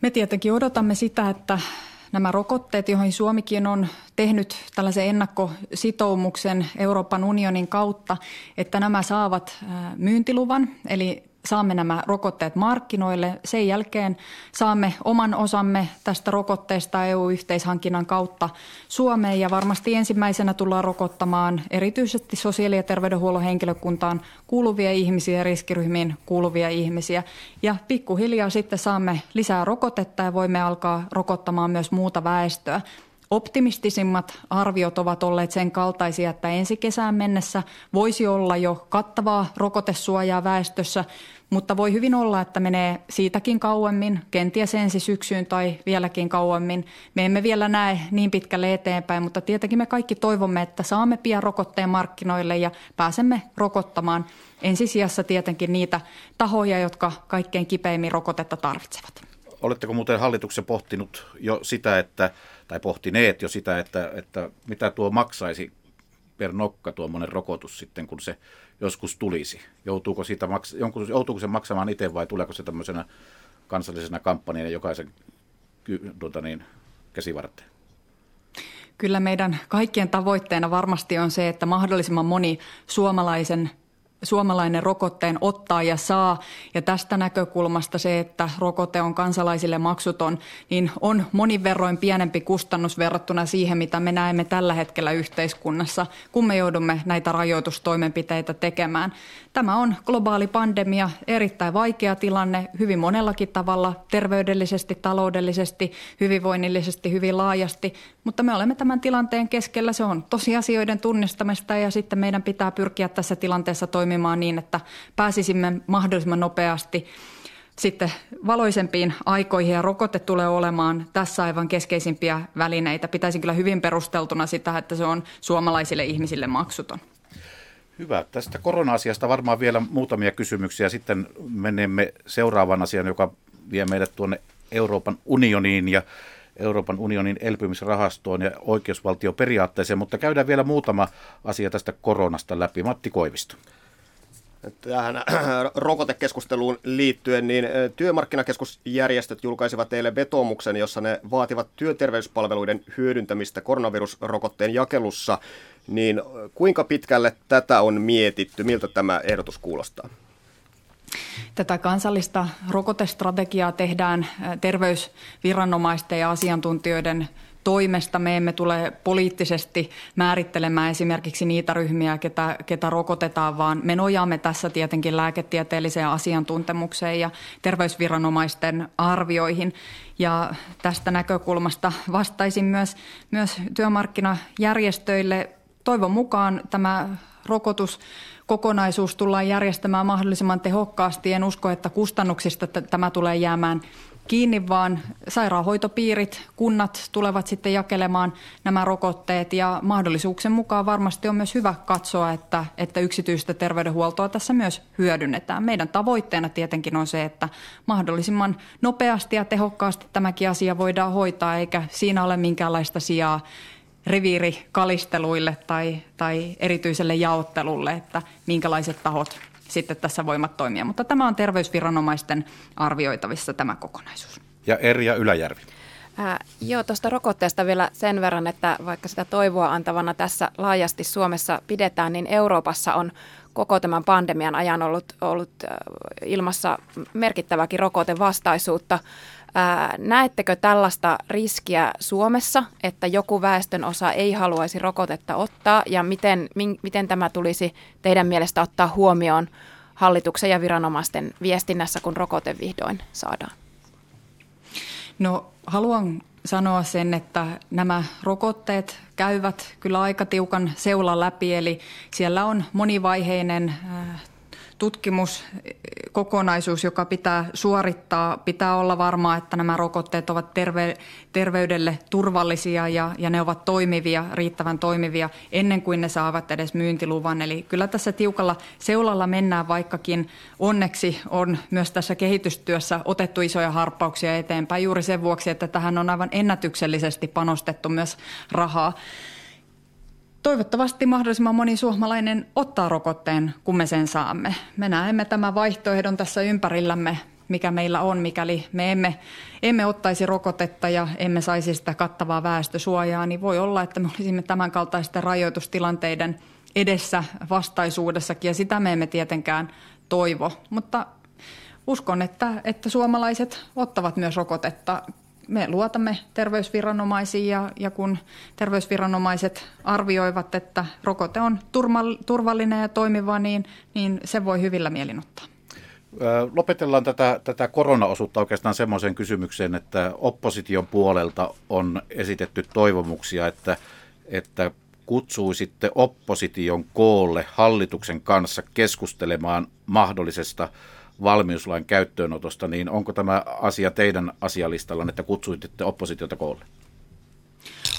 Me tietenkin odotamme sitä, että nämä rokotteet, joihin Suomikin on tehnyt tällaisen ennakkositoumuksen Euroopan unionin kautta, että nämä saavat myyntiluvan, eli saamme nämä rokotteet markkinoille. Sen jälkeen saamme oman osamme tästä rokotteesta E U-yhteishankinnan kautta Suomeen ja varmasti ensimmäisenä tullaan rokottamaan erityisesti sosiaali- ja terveydenhuollon henkilökuntaan kuuluvia ihmisiä, riskiryhmiin kuuluvia ihmisiä. Ja pikkuhiljaa sitten saamme lisää rokotetta ja voimme alkaa rokottamaan myös muuta väestöä. Optimistisimmat arviot ovat olleet sen kaltaisia, että ensi kesään mennessä voisi olla jo kattavaa rokotesuojaa väestössä, mutta voi hyvin olla, että menee siitäkin kauemmin, kenties ensi syksyyn tai vieläkin kauemmin. Me emme vielä näe niin pitkälle eteenpäin, mutta tietenkin me kaikki toivomme, että saamme pian rokotteen markkinoille ja pääsemme rokottamaan ensisijassa tietenkin niitä tahoja, jotka kaikkein kipeimmin rokotetta tarvitsevat. Oletteko muuten hallituksessa pohtinut jo sitä, että, tai pohtineet jo sitä, että, että mitä tuo maksaisi per nokka tuommoinen rokotus sitten, kun se joskus tulisi? Joutuuko, siitä maks- jonkun, joutuuko se maksamaan itse vai tuleeko se tämmöisenä kansallisena kampanjana jokaisen tuota niin, käsivarteen? Kyllä meidän kaikkien tavoitteena varmasti on se, että mahdollisimman moni suomalaisen Suomalainen rokotteen ottaa ja saa, ja tästä näkökulmasta se, että rokote on kansalaisille maksuton, niin on monin verroin pienempi kustannus verrattuna siihen, mitä me näemme tällä hetkellä yhteiskunnassa, kun me joudumme näitä rajoitustoimenpiteitä tekemään. Tämä on globaali pandemia, erittäin vaikea tilanne, hyvin monellakin tavalla, terveydellisesti, taloudellisesti, hyvinvoinnillisesti, hyvin laajasti, mutta me olemme tämän tilanteen keskellä, se on tosiasioiden tunnistamista, ja sitten meidän pitää pyrkiä tässä tilanteessa toimimaan. toimimaan niin, että pääsisimme mahdollisimman nopeasti sitten valoisempiin aikoihin ja rokote tulee olemaan tässä aivan keskeisimpiä välineitä. Pitäisin kyllä hyvin perusteltuna sitä, että se on suomalaisille ihmisille maksuton. Hyvä. Tästä korona-asiasta varmaan vielä muutamia kysymyksiä. Sitten menemme seuraavaan asiaan, joka vie meidät tuonne Euroopan unioniin ja Euroopan unionin elpymisrahastoon ja oikeusvaltioperiaatteeseen, mutta käydään vielä muutama asia tästä koronasta läpi. Matti Koivisto. Tähän rokotekeskusteluun liittyen, niin työmarkkinakeskusjärjestöt julkaisivat eilen vetoomuksen, jossa ne vaativat työterveyspalveluiden hyödyntämistä koronavirusrokotteen jakelussa. Niin kuinka pitkälle tätä on mietitty? Miltä tämä ehdotus kuulostaa? Tätä kansallista rokotestrategiaa tehdään terveysviranomaisten ja asiantuntijoiden toimesta. Me emme tule poliittisesti määrittelemään esimerkiksi niitä ryhmiä, ketä, ketä rokotetaan, vaan me nojaamme tässä tietenkin lääketieteelliseen asiantuntemukseen ja terveysviranomaisten arvioihin. Ja tästä näkökulmasta vastaisin myös, myös työmarkkinajärjestöille. Toivon mukaan tämä rokotus kokonaisuus tullaan järjestämään mahdollisimman tehokkaasti. En usko, että kustannuksista t- tämä tulee jäämään kiinni, vaan sairaanhoitopiirit, kunnat tulevat sitten jakelemaan nämä rokotteet ja mahdollisuuksien mukaan varmasti on myös hyvä katsoa, että, että yksityistä terveydenhuoltoa tässä myös hyödynnetään. Meidän tavoitteena tietenkin on se, että mahdollisimman nopeasti ja tehokkaasti tämäkin asia voidaan hoitaa, eikä siinä ole minkäänlaista sijaa reviirikalisteluille tai, tai erityiselle jaottelulle, että minkälaiset tahot sitten tässä voivat toimia. Mutta tämä on terveysviranomaisten arvioitavissa tämä kokonaisuus. Ja Erja Yläjärvi. Ää, joo, tuosta rokotteesta vielä sen verran, että vaikka sitä toivoa antavana tässä laajasti Suomessa pidetään, niin Euroopassa on koko tämän pandemian ajan ollut, ollut ilmassa merkittävääkin rokotevastaisuutta. Näettekö tällaista riskiä Suomessa, että joku väestön osa ei haluaisi rokotetta ottaa ja miten, miten tämä tulisi teidän mielestä ottaa huomioon hallituksen ja viranomaisten viestinnässä, kun rokote vihdoin saadaan? No haluan sanoa sen, että nämä rokotteet käyvät kyllä aika tiukan seulan läpi, eli siellä on monivaiheinen äh, tutkimuskokonaisuus, joka pitää suorittaa, pitää olla varmaa, että nämä rokotteet ovat terve, terveydelle turvallisia ja, ja ne ovat toimivia, riittävän toimivia ennen kuin ne saavat edes myyntiluvan. Eli kyllä tässä tiukalla seulalla mennään, vaikkakin onneksi on myös tässä kehitystyössä otettu isoja harppauksia eteenpäin juuri sen vuoksi, että tähän on aivan ennätyksellisesti panostettu myös rahaa. Toivottavasti mahdollisimman moni suomalainen ottaa rokotteen, kun me sen saamme. Me näemme tämän vaihtoehdon tässä ympärillämme mikä meillä on, mikäli me emme, emme ottaisi rokotetta ja emme saisi sitä kattavaa väestösuojaa, niin voi olla, että me olisimme tämän kaltaisten rajoitustilanteiden edessä vastaisuudessakin, ja sitä me emme tietenkään toivo. Mutta uskon, että, että suomalaiset ottavat myös rokotetta. Me luotamme terveysviranomaisiin ja, ja kun terveysviranomaiset arvioivat, että rokote on turvallinen ja toimiva, niin, niin se voi hyvillä mielin ottaa. Lopetellaan tätä, tätä koronaosuutta oikeastaan semmoisen kysymykseen, että opposition puolelta on esitetty toivomuksia, että, että kutsuisitte opposition koolle hallituksen kanssa keskustelemaan mahdollisesta valmiuslain käyttöönotosta, niin onko tämä asia teidän asialistallanne, että kutsuitte oppositiota koolle?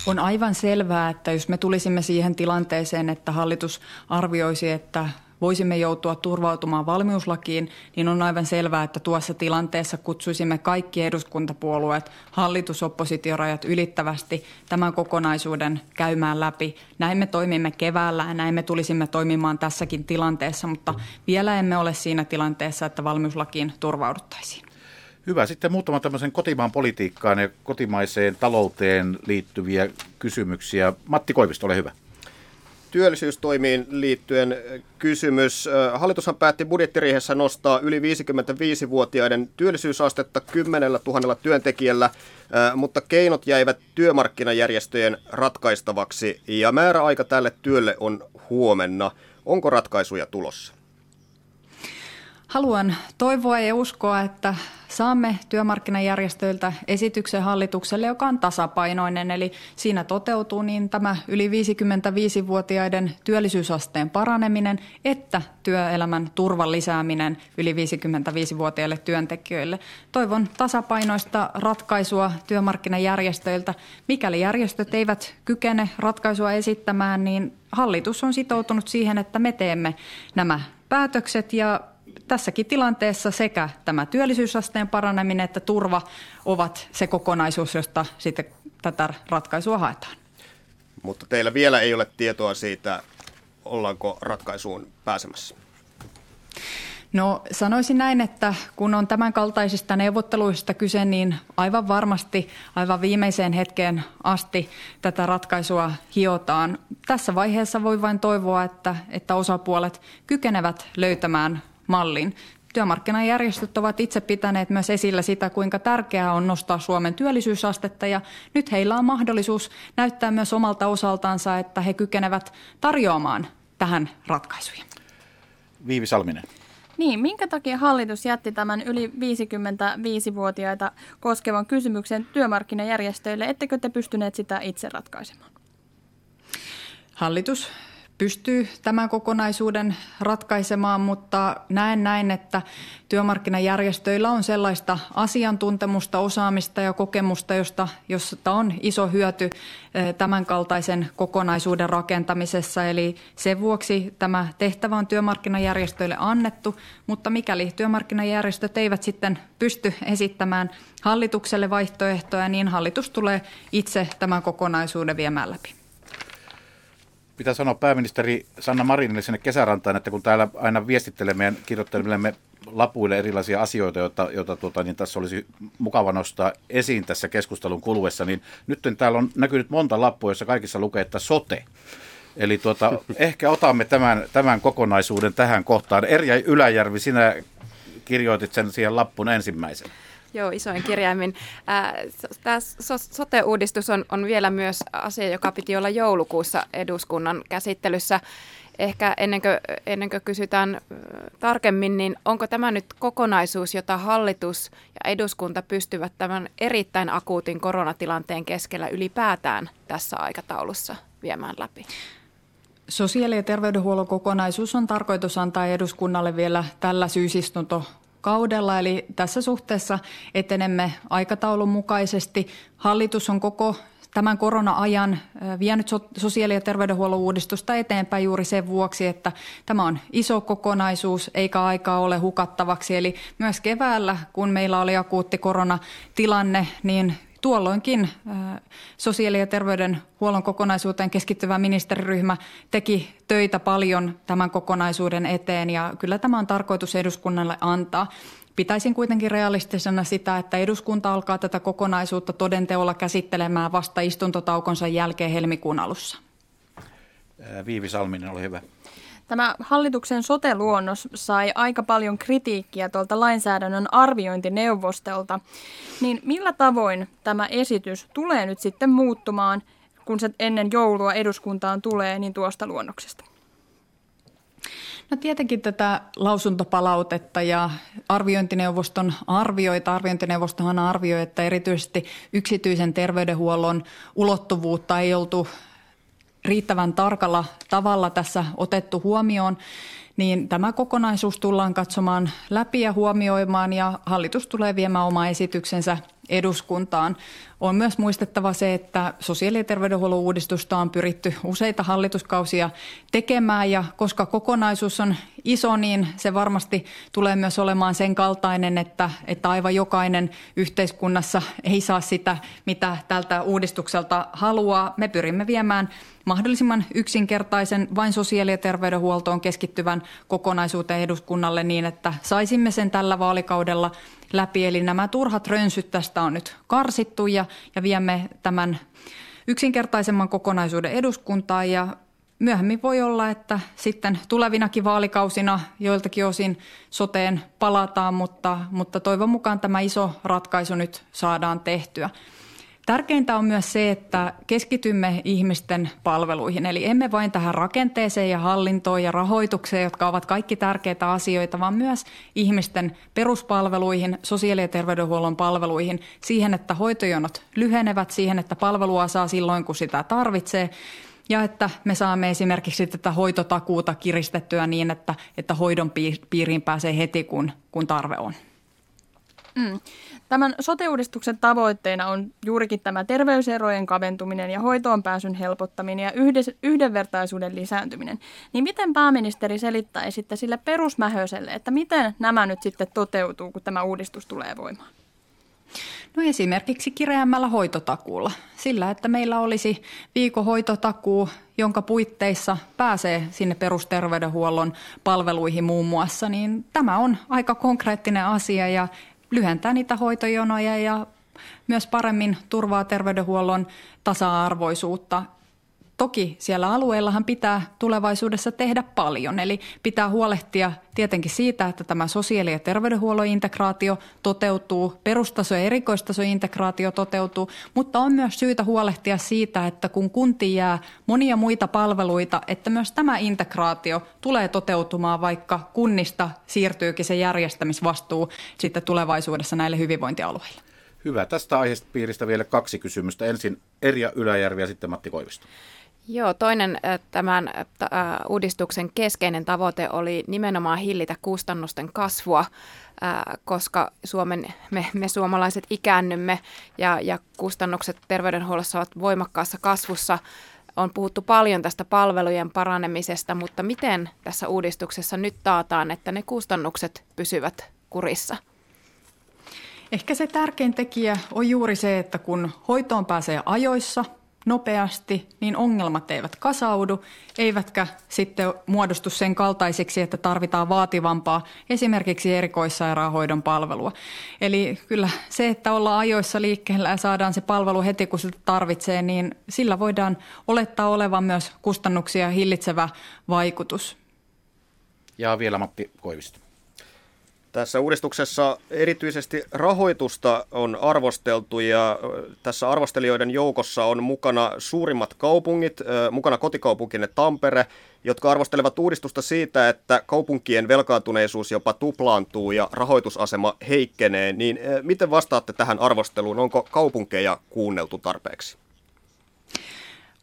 On aivan selvää, että jos me tulisimme siihen tilanteeseen, että hallitus arvioisi, että voisimme joutua turvautumaan valmiuslakiin, niin on aivan selvää, että tuossa tilanteessa kutsuisimme kaikki eduskuntapuolueet hallitus-oppositiorajat ylittävästi tämän kokonaisuuden käymään läpi. Näin me toimimme keväällä ja näin me tulisimme toimimaan tässäkin tilanteessa, mutta vielä emme ole siinä tilanteessa, että valmiuslakiin turvauduttaisiin. Hyvä. Sitten muutama tämmöisen kotimaan politiikkaan ja kotimaiseen talouteen liittyviä kysymyksiä. Matti Koivisto, ole hyvä. Työllisyystoimiin liittyen kysymys. Hallitushan päätti budjettiriihessä nostaa yli viisikymmentäviisivuotiaiden työllisyysastetta kymmenellätuhannella työntekijällä, mutta keinot jäivät työmarkkinajärjestöjen ratkaistavaksi ja määräaika tälle työlle on huomenna. Onko ratkaisuja tulossa? Haluan toivoa ja uskoa, että saamme työmarkkinajärjestöiltä esityksen hallitukselle, joka on tasapainoinen. Eli siinä toteutuu niin tämä yli viisikymmentäviisivuotiaiden työllisyysasteen paraneminen, että työelämän turvan lisääminen yli viisikymmentäviisivuotiaille työntekijöille. Toivon tasapainoista ratkaisua työmarkkinajärjestöiltä. Mikäli järjestöt eivät kykene ratkaisua esittämään, niin hallitus on sitoutunut siihen, että me teemme nämä päätökset ja tässäkin tilanteessa sekä tämä työllisyysasteen paraneminen että turva ovat se kokonaisuus, josta sitten tätä ratkaisua haetaan. Mutta teillä vielä ei ole tietoa siitä, ollaanko ratkaisuun pääsemässä? No sanoisin näin, että kun on tämän kaltaisista neuvotteluista kyse, niin aivan varmasti aivan viimeiseen hetkeen asti tätä ratkaisua hiotaan. Tässä vaiheessa voi vain toivoa, että, että osapuolet kykenevät löytämään mallin. Työmarkkinajärjestöt ovat itse pitäneet myös esillä sitä, kuinka tärkeää on nostaa Suomen työllisyysastetta, ja nyt heillä on mahdollisuus näyttää myös omalta osaltansa, että he kykenevät tarjoamaan tähän ratkaisuja. Viivi Salminen. Niin, minkä takia hallitus jätti tämän yli viisikymmentäviisivuotiaita koskevan kysymyksen työmarkkinajärjestöille? Ettekö te pystyneet sitä itse ratkaisemaan? Hallitus pystyy tämän kokonaisuuden ratkaisemaan, mutta näen näin, että työmarkkinajärjestöillä on sellaista asiantuntemusta, osaamista ja kokemusta, josta, josta on iso hyöty tämän kaltaisen kokonaisuuden rakentamisessa. Eli sen vuoksi tämä tehtävä on työmarkkinajärjestöille annettu, mutta mikäli työmarkkinajärjestöt eivät sitten pysty esittämään hallitukselle vaihtoehtoja, niin hallitus tulee itse tämän kokonaisuuden viemään läpi. Pitää sanoa pääministeri Sanna Marinille sinne kesärantaan, että kun täällä aina viestittelemme ja kirjoittelemme lapuille erilaisia asioita, joita, joita tuota, niin tässä olisi mukava nostaa esiin tässä keskustelun kuluessa, niin nyt täällä on näkynyt monta lappua, jossa kaikissa lukee, että sote. Eli tuota, ehkä otamme tämän, tämän kokonaisuuden tähän kohtaan. Erja Yläjärvi, sinä kirjoitit sen siihen lappun ensimmäisen. Joo, isoin kirjaimin. Tämä sote-uudistus on, on vielä myös asia, joka piti olla joulukuussa eduskunnan käsittelyssä. Ehkä ennen kuin, ennen kuin kysytään tarkemmin, niin onko tämä nyt kokonaisuus, jota hallitus ja eduskunta pystyvät tämän erittäin akuutin koronatilanteen keskellä ylipäätään tässä aikataulussa viemään läpi? Sosiaali- ja terveydenhuollon kokonaisuus on tarkoitus antaa eduskunnalle vielä tällä syysistunto kaudella, eli tässä suhteessa etenemme aikataulun mukaisesti. Hallitus on koko tämän korona-ajan vienyt sosiaali- ja terveydenhuollon uudistusta eteenpäin juuri sen vuoksi, että tämä on iso kokonaisuus eikä aikaa ole hukattavaksi. Eli myös keväällä, kun meillä oli akuutti koronatilanne, niin tuolloinkin sosiaali- ja terveydenhuollon kokonaisuuteen keskittyvä ministeriryhmä teki töitä paljon tämän kokonaisuuden eteen ja kyllä tämä on tarkoitus eduskunnalle antaa. Pitäisin kuitenkin realistisena sitä, että eduskunta alkaa tätä kokonaisuutta todenteolla käsittelemään vasta istuntotaukonsa jälkeen helmikuun alussa. Viivi Salminen, ole hyvä. Tämä hallituksen sote-luonnos sai aika paljon kritiikkiä tuolta lainsäädännön arviointineuvostolta. Niin millä tavoin tämä esitys tulee nyt sitten muuttumaan, kun se ennen joulua eduskuntaan tulee, niin tuosta luonnoksesta? No tietenkin tätä lausuntopalautetta ja arviointineuvoston arvioita. Arviointineuvostohan arvioi, että erityisesti yksityisen terveydenhuollon ulottuvuutta ei oltu riittävän tarkalla tavalla tässä otettu huomioon, niin tämä kokonaisuus tullaan katsomaan läpi ja huomioimaan, ja hallitus tulee viemään oma esityksensä eduskuntaan. On myös muistettava se, että sosiaali- ja terveydenhuollon uudistusta on pyritty useita hallituskausia tekemään, ja koska kokonaisuus on iso, niin se varmasti tulee myös olemaan sen kaltainen, että, että aivan jokainen yhteiskunnassa ei saa sitä, mitä tältä uudistukselta haluaa. Me pyrimme viemään mahdollisimman yksinkertaisen, vain sosiaali- ja terveydenhuoltoon keskittyvän kokonaisuuteen eduskunnalle niin, että saisimme sen tällä vaalikaudella läpi. Eli nämä turhat rönsyt tästä on nyt karsittu ja, ja viemme tämän yksinkertaisemman kokonaisuuden eduskuntaan, ja myöhemmin voi olla, että sitten tulevinakin vaalikausina joiltakin osin soteen palataan, mutta, mutta toivon mukaan tämä iso ratkaisu nyt saadaan tehtyä. Tärkeintä on myös se, että keskitymme ihmisten palveluihin, eli emme vain tähän rakenteeseen ja hallintoon ja rahoitukseen, jotka ovat kaikki tärkeitä asioita, vaan myös ihmisten peruspalveluihin, sosiaali- ja terveydenhuollon palveluihin, siihen, että hoitojonot lyhenevät, siihen, että palvelua saa silloin, kun sitä tarvitsee, ja että me saamme esimerkiksi tätä hoitotakuuta kiristettyä niin, että, että hoidon piiriin pääsee heti, kun, kun tarve on. Mm. Tämän sote-uudistuksen tavoitteena on juurikin tämä terveyserojen kaventuminen ja hoitoonpääsyn helpottaminen ja yhdes, yhdenvertaisuuden lisääntyminen. Niin miten pääministeri selittää sitten sille perusmähöiselle, että miten nämä nyt sitten toteutuu, kun tämä uudistus tulee voimaan? No esimerkiksi kireämmällä hoitotakuulla. Sillä, että meillä olisi viikon hoitotakuu, jonka puitteissa pääsee sinne perusterveydenhuollon palveluihin muun muassa, niin tämä on aika konkreettinen asia ja lyhentää niitä hoitojonoja ja myös paremmin turvaa terveydenhuollon tasa-arvoisuutta. Toki siellä alueillahan pitää tulevaisuudessa tehdä paljon, eli pitää huolehtia tietenkin siitä, että tämä sosiaali- ja terveydenhuollon integraatio toteutuu, perustaso- ja erikoistaso integraatio toteutuu, mutta on myös syytä huolehtia siitä, että kun kuntiin jää monia muita palveluita, että myös tämä integraatio tulee toteutumaan, vaikka kunnista siirtyykin se järjestämisvastuu sitten tulevaisuudessa näille hyvinvointialueille. Hyvä. Tästä aiheesta piiristä vielä kaksi kysymystä. Ensin Erja Yläjärvi ja sitten Matti Koivisto. Joo, toinen tämän uudistuksen keskeinen tavoite oli nimenomaan hillitä kustannusten kasvua, koska Suomen, me, me suomalaiset ikäännymme ja, ja kustannukset terveydenhuollossa ovat voimakkaassa kasvussa. On puhuttu paljon tästä palvelujen paranemisesta, mutta miten tässä uudistuksessa nyt taataan, että ne kustannukset pysyvät kurissa? Ehkä se tärkein tekijä on juuri se, että kun hoitoon pääsee ajoissa, nopeasti, niin ongelmat eivät kasaudu, eivätkä sitten muodostu sen kaltaisiksi, että tarvitaan vaativampaa esimerkiksi erikoissairaanhoidon palvelua. Eli kyllä se, että ollaan ajoissa liikkeellä ja saadaan se palvelu heti, kun sitä tarvitsee, niin sillä voidaan olettaa olevan myös kustannuksia hillitsevä vaikutus. Ja vielä Matti Koivisto. Tässä uudistuksessa erityisesti rahoitusta on arvosteltu, ja tässä arvostelijoiden joukossa on mukana suurimmat kaupungit, mukana kotikaupunkimme Tampere, jotka arvostelevat uudistusta siitä, että kaupunkien velkaantuneisuus jopa tuplaantuu ja rahoitusasema heikkenee. Niin miten vastaatte tähän arvosteluun? Onko kaupunkeja kuunneltu tarpeeksi?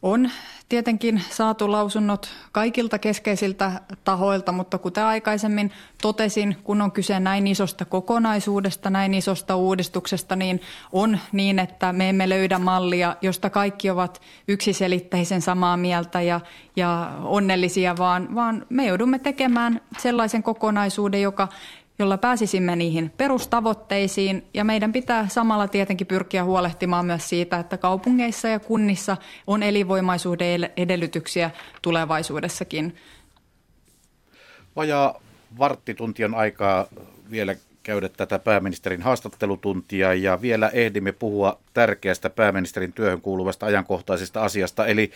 On tietenkin saatu lausunnot kaikilta keskeisiltä tahoilta, mutta kuten aikaisemmin totesin, kun on kyse näin isosta kokonaisuudesta, näin isosta uudistuksesta, niin on niin, että me emme löydä mallia, josta kaikki ovat yksiselitteisen samaa mieltä ja, ja onnellisia, vaan, vaan me joudumme tekemään sellaisen kokonaisuuden, joka jolla pääsisimme niihin perustavoitteisiin, ja meidän pitää samalla tietenkin pyrkiä huolehtimaan myös siitä, että kaupungeissa ja kunnissa on elinvoimaisuuden edellytyksiä tulevaisuudessakin. Vajaa varttitunti on aikaa vielä käydä tätä pääministerin haastattelutuntia ja vielä ehdimme puhua tärkeästä pääministerin työhön kuuluvasta ajankohtaisesta asiasta. Eli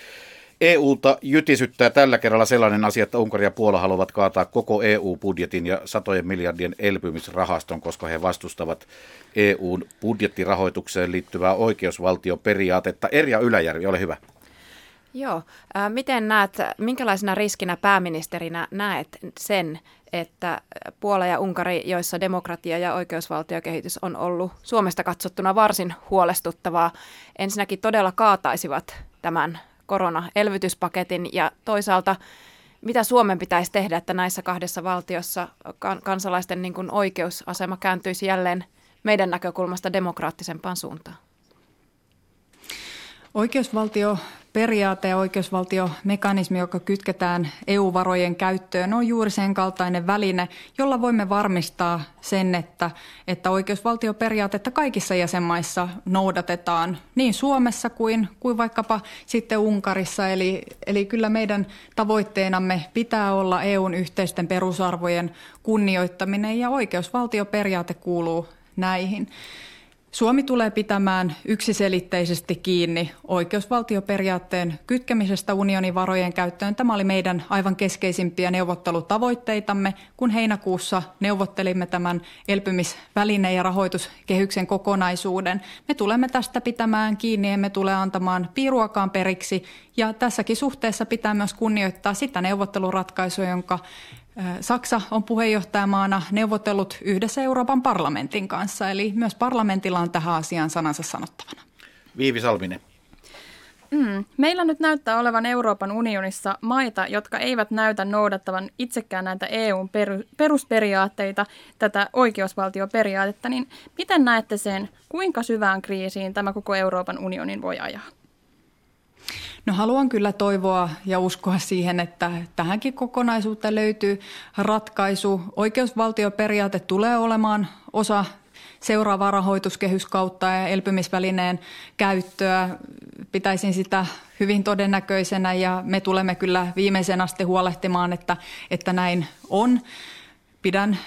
E U:ta jytisyttää tällä kerralla sellainen asia, että Unkari ja Puola haluavat kaataa koko E U-budjetin ja satojen miljardien elpymisrahaston, koska he vastustavat E U:n budjettirahoitukseen liittyvää oikeusvaltioperiaatetta. Erja Yläjärvi, ole hyvä. Joo. Miten näet, minkälaisena riskinä pääministerinä näet sen, että Puola ja Unkari, joissa demokratia ja oikeusvaltiokehitys on ollut Suomesta katsottuna varsin huolestuttavaa, ensinnäkin todella kaataisivat tämän koronaelvytyspaketin ja toisaalta mitä Suomen pitäisi tehdä, että näissä kahdessa valtiossa kansalaisten niin kuin oikeusasema kääntyisi jälleen meidän näkökulmasta demokraattisempaan suuntaan? Oikeusvaltioperiaate ja oikeusvaltiomekanismi, joka kytketään E U-varojen käyttöön, on juuri sen kaltainen väline, jolla voimme varmistaa sen, että, että oikeusvaltioperiaatetta kaikissa jäsenmaissa noudatetaan, niin Suomessa kuin, kuin vaikkapa sitten Unkarissa. Eli, eli kyllä meidän tavoitteenamme pitää olla E U:n yhteisten perusarvojen kunnioittaminen ja oikeusvaltioperiaate kuuluu näihin. Suomi tulee pitämään yksiselitteisesti kiinni oikeusvaltioperiaatteen kytkemisestä unionin varojen käyttöön. Tämä oli meidän aivan keskeisimpiä neuvottelutavoitteitamme, kun heinäkuussa neuvottelimme tämän elpymisvälineen ja rahoituskehyksen kokonaisuuden. Me tulemme tästä pitämään kiinni, emme tule antamaan piiruakaan periksi. Ja tässäkin suhteessa pitää myös kunnioittaa sitä neuvotteluratkaisua, jonka Saksa on puheenjohtajamaana neuvotellut yhdessä Euroopan parlamentin kanssa, eli myös parlamentilla on tähän asiaan sanansa sanottavana. Viivi Salminen. Mm, meillä nyt näyttää olevan Euroopan unionissa maita, jotka eivät näytä noudattavan itsekään näitä E U:n perusperiaatteita, tätä oikeusvaltioperiaatetta, niin miten näette sen, kuinka syvään kriisiin tämä koko Euroopan unionin voi ajaa? No haluan kyllä toivoa ja uskoa siihen, että tähänkin kokonaisuuteen löytyy ratkaisu. Oikeusvaltioperiaate tulee olemaan osa seuraavaa rahoituskehyskautta ja elpymisvälineen käyttöä. Pitäisin sitä hyvin todennäköisenä ja me tulemme kyllä viimeisen asti huolehtimaan, että, että näin on. Pidän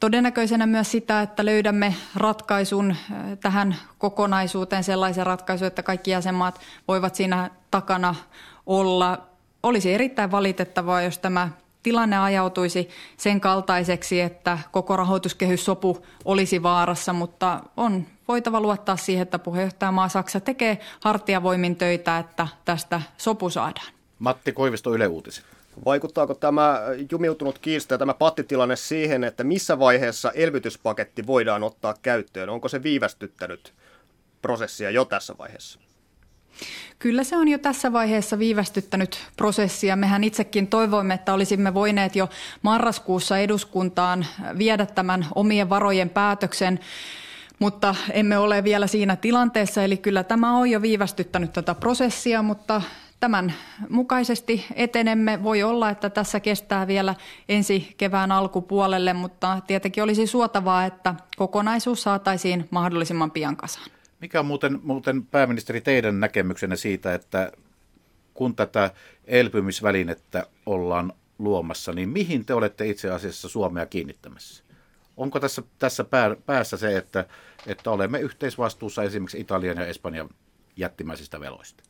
todennäköisenä myös sitä, että löydämme ratkaisun tähän kokonaisuuteen, sellaisen ratkaisun, että kaikki jäsenmaat voivat siinä takana olla. Olisi erittäin valitettavaa, jos tämä tilanne ajautuisi sen kaltaiseksi, että koko rahoituskehyssopu olisi vaarassa, mutta on voitava luottaa siihen, että puheenjohtajamaa Saksa tekee hartiavoimin töitä, että tästä sopu saadaan. Matti Koivisto, Yle Uutiset. Vaikuttaako tämä jumiutunut kiista ja tämä pattitilanne siihen, että missä vaiheessa elvytyspaketti voidaan ottaa käyttöön? Onko se viivästyttänyt prosessia jo tässä vaiheessa? Kyllä se on jo tässä vaiheessa viivästyttänyt prosessia. Mehän itsekin toivoimme, että olisimme voineet jo marraskuussa eduskuntaan viedä tämän omien varojen päätöksen, mutta emme ole vielä siinä tilanteessa. Eli kyllä tämä on jo viivästyttänyt tätä prosessia, mutta tämän mukaisesti etenemme. Voi olla, että tässä kestää vielä ensi kevään alkupuolelle, mutta tietenkin olisi suotavaa, että kokonaisuus saataisiin mahdollisimman pian kasaan. Mikä on muuten, muuten pääministeri teidän näkemyksenne siitä, että kun tätä elpymisvälinettä ollaan luomassa, niin mihin te olette itse asiassa Suomea kiinnittämässä? Onko tässä, tässä pää, päässä se, että, että olemme yhteisvastuussa esimerkiksi Italian ja Espanjan jättimäisistä veloista?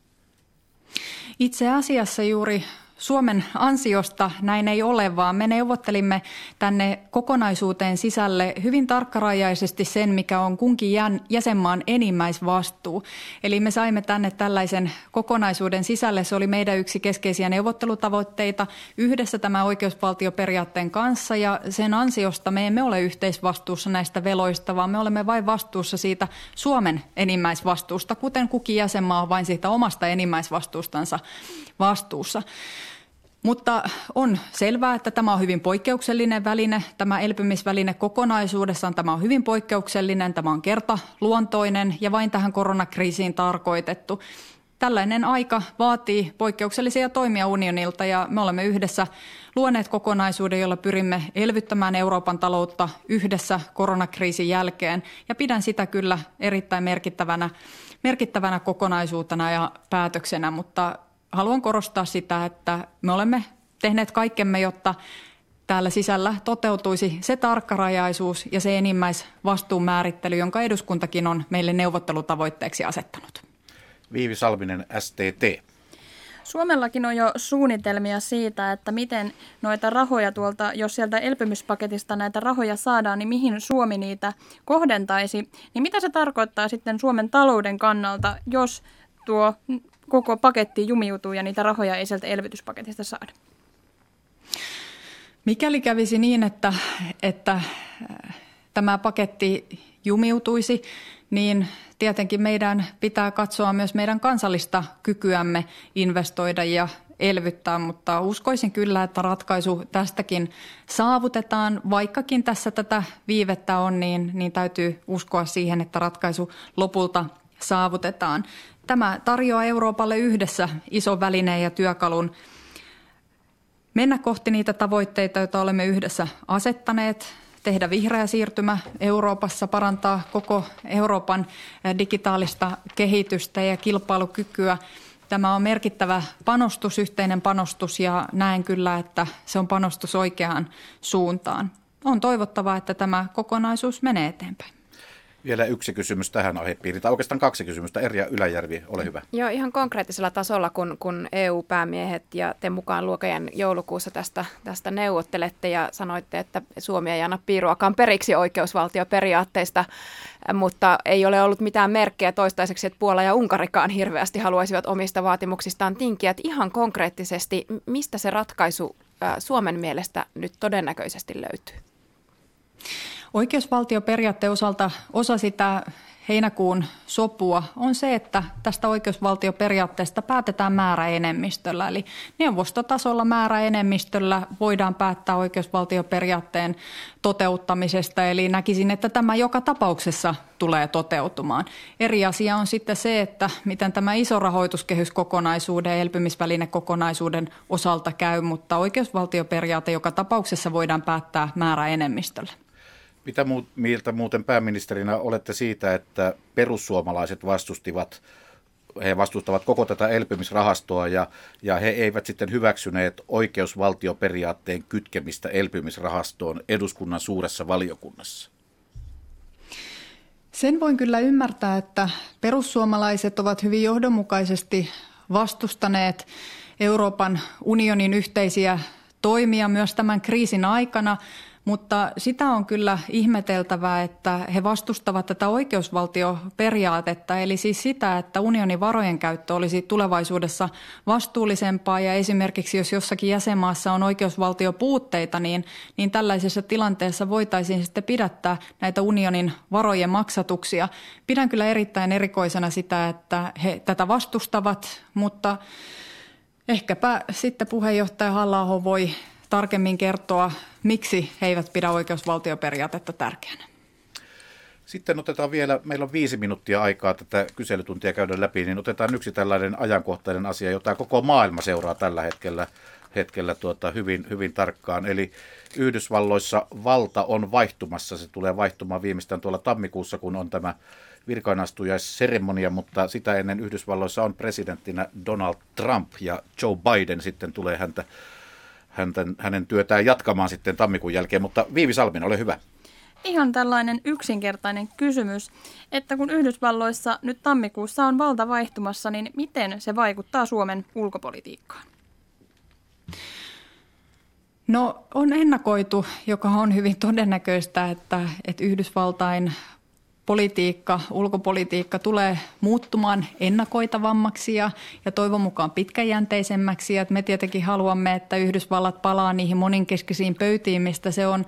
Itse asiassa juuri Suomen ansiosta näin ei ole, vaan me neuvottelimme tänne kokonaisuuteen sisälle hyvin tarkkarajaisesti sen, mikä on kunkin jäsenmaan enimmäisvastuu. Eli me saimme tänne tällaisen kokonaisuuden sisälle, se oli meidän yksi keskeisiä neuvottelutavoitteita yhdessä tämän oikeusvaltioperiaatteen kanssa ja sen ansiosta me emme ole yhteisvastuussa näistä veloista, vaan me olemme vain vastuussa siitä Suomen enimmäisvastuusta, kuten kukin jäsenmaa on vain siitä omasta enimmäisvastuustansa vastuussa. Mutta on selvää, että tämä on hyvin poikkeuksellinen väline. Tämä elpymisväline kokonaisuudessaan tämä on hyvin poikkeuksellinen, tämä on kertaluontoinen ja vain tähän koronakriisiin tarkoitettu. Tällainen aika vaatii poikkeuksellisia toimia unionilta ja me olemme yhdessä luoneet kokonaisuuden, jolla pyrimme elvyttämään Euroopan taloutta yhdessä koronakriisin jälkeen. Ja pidän sitä kyllä erittäin merkittävänä, merkittävänä kokonaisuutena ja päätöksenä, mutta haluan korostaa sitä, että me olemme tehneet kaikkemme, jotta täällä sisällä toteutuisi se tarkkarajaisuus ja se enimmäisvastuun määrittely, jonka eduskuntakin on meille neuvottelutavoitteeksi asettanut. Viivi Salminen, S T T. Suomellakin on jo suunnitelmia siitä, että miten noita rahoja tuolta, jos sieltä elpymispaketista näitä rahoja saadaan, niin mihin Suomi niitä kohdentaisi. Niin mitä se tarkoittaa sitten Suomen talouden kannalta, jos tuo koko paketti jumiutuu ja niitä rahoja ei sieltä elvytyspaketista saada? Mikäli kävisi niin, että, että tämä paketti jumiutuisi, niin tietenkin meidän pitää katsoa myös meidän kansallista kykyämme investoida ja elvyttää, mutta uskoisin kyllä, että ratkaisu tästäkin saavutetaan. Vaikkakin tässä tätä viivettä on, niin, niin täytyy uskoa siihen, että ratkaisu lopulta saavutetaan. Tämä tarjoaa Euroopalle yhdessä ison välineen ja työkalun mennä kohti niitä tavoitteita, joita olemme yhdessä asettaneet, tehdä vihreä siirtymä Euroopassa, parantaa koko Euroopan digitaalista kehitystä ja kilpailukykyä. Tämä on merkittävä panostus, yhteinen panostus, ja näen kyllä, että se on panostus oikeaan suuntaan. On toivottavaa, että tämä kokonaisuus menee eteenpäin. Vielä yksi kysymys tähän aihepiiriin, tai oikeastaan kaksi kysymystä. Erja Yläjärvi, ole hyvä. Joo, ihan konkreettisella tasolla, kun, kun E U-päämiehet ja te mukaan luokajan joulukuussa tästä, tästä neuvottelette ja sanoitte, että Suomi ei anna piiruakaan periksi oikeusvaltioperiaatteista, mutta ei ole ollut mitään merkkejä toistaiseksi, että Puola ja Unkarikaan hirveästi haluaisivat omista vaatimuksistaan tinkiä. Että ihan konkreettisesti, mistä se ratkaisu Suomen mielestä nyt todennäköisesti löytyy? Oikeusvaltioperiaatteen osalta osa sitä heinäkuun sopua on se, että tästä oikeusvaltioperiaatteesta päätetään määräenemmistöllä. Eli neuvostotasolla määräenemmistöllä voidaan päättää oikeusvaltioperiaatteen toteuttamisesta. Eli näkisin, että tämä joka tapauksessa tulee toteutumaan. Eri asia on sitten se, että miten tämä iso rahoituskehyskokonaisuuden ja elpymisvälinekokonaisuuden osalta käy, mutta oikeusvaltioperiaate joka tapauksessa voidaan päättää määräenemmistöllä. Mitä mieltä muuten pääministerinä olette siitä, että perussuomalaiset vastustivat, he vastustavat koko tätä elpymisrahastoa ja, ja he eivät sitten hyväksyneet oikeusvaltioperiaatteen kytkemistä elpymisrahastoon eduskunnan suuressa valiokunnassa? Sen voin kyllä ymmärtää, että perussuomalaiset ovat hyvin johdonmukaisesti vastustaneet Euroopan unionin yhteisiä toimia myös tämän kriisin aikana. Mutta sitä on kyllä ihmeteltävää, että he vastustavat tätä oikeusvaltioperiaatetta, eli siis sitä, että unionin varojen käyttö olisi tulevaisuudessa vastuullisempaa ja esimerkiksi jos jossakin jäsenmaassa on oikeusvaltiopuutteita, niin, niin tällaisessa tilanteessa voitaisiin sitten pidättää näitä unionin varojen maksatuksia. Pidän kyllä erittäin erikoisena sitä, että he tätä vastustavat, mutta ehkäpä sitten puheenjohtaja Halla-aho voi tarkemmin kertoa, miksi he eivät pidä oikeusvaltioperiaatetta tärkeänä. Sitten otetaan vielä, meillä on viisi minuuttia aikaa tätä kyselytuntia käydä läpi, niin otetaan yksi tällainen ajankohtainen asia, jota koko maailma seuraa tällä hetkellä, hetkellä tuota, hyvin, hyvin tarkkaan. Eli Yhdysvalloissa valta on vaihtumassa, se tulee vaihtumaan viimeistään tuolla tammikuussa, kun on tämä virkaanastujaisseremonia, mutta sitä ennen Yhdysvalloissa on presidenttinä Donald Trump ja Joe Biden sitten tulee häntä. hänen työtään jatkamaan sitten tammikuun jälkeen, mutta Viivi Salminen, ole hyvä. Ihan tällainen yksinkertainen kysymys, että kun Yhdysvalloissa nyt tammikuussa on valta vaihtumassa, niin miten se vaikuttaa Suomen ulkopolitiikkaan? No on ennakoitu, joka on hyvin todennäköistä, että, että Yhdysvaltain politiikka, ulkopolitiikka tulee muuttumaan ennakoitavammaksi ja, ja toivon mukaan pitkäjänteisemmäksi. Ja me tietenkin haluamme, että Yhdysvallat palaa niihin moninkeskisiin pöytiin, mistä se on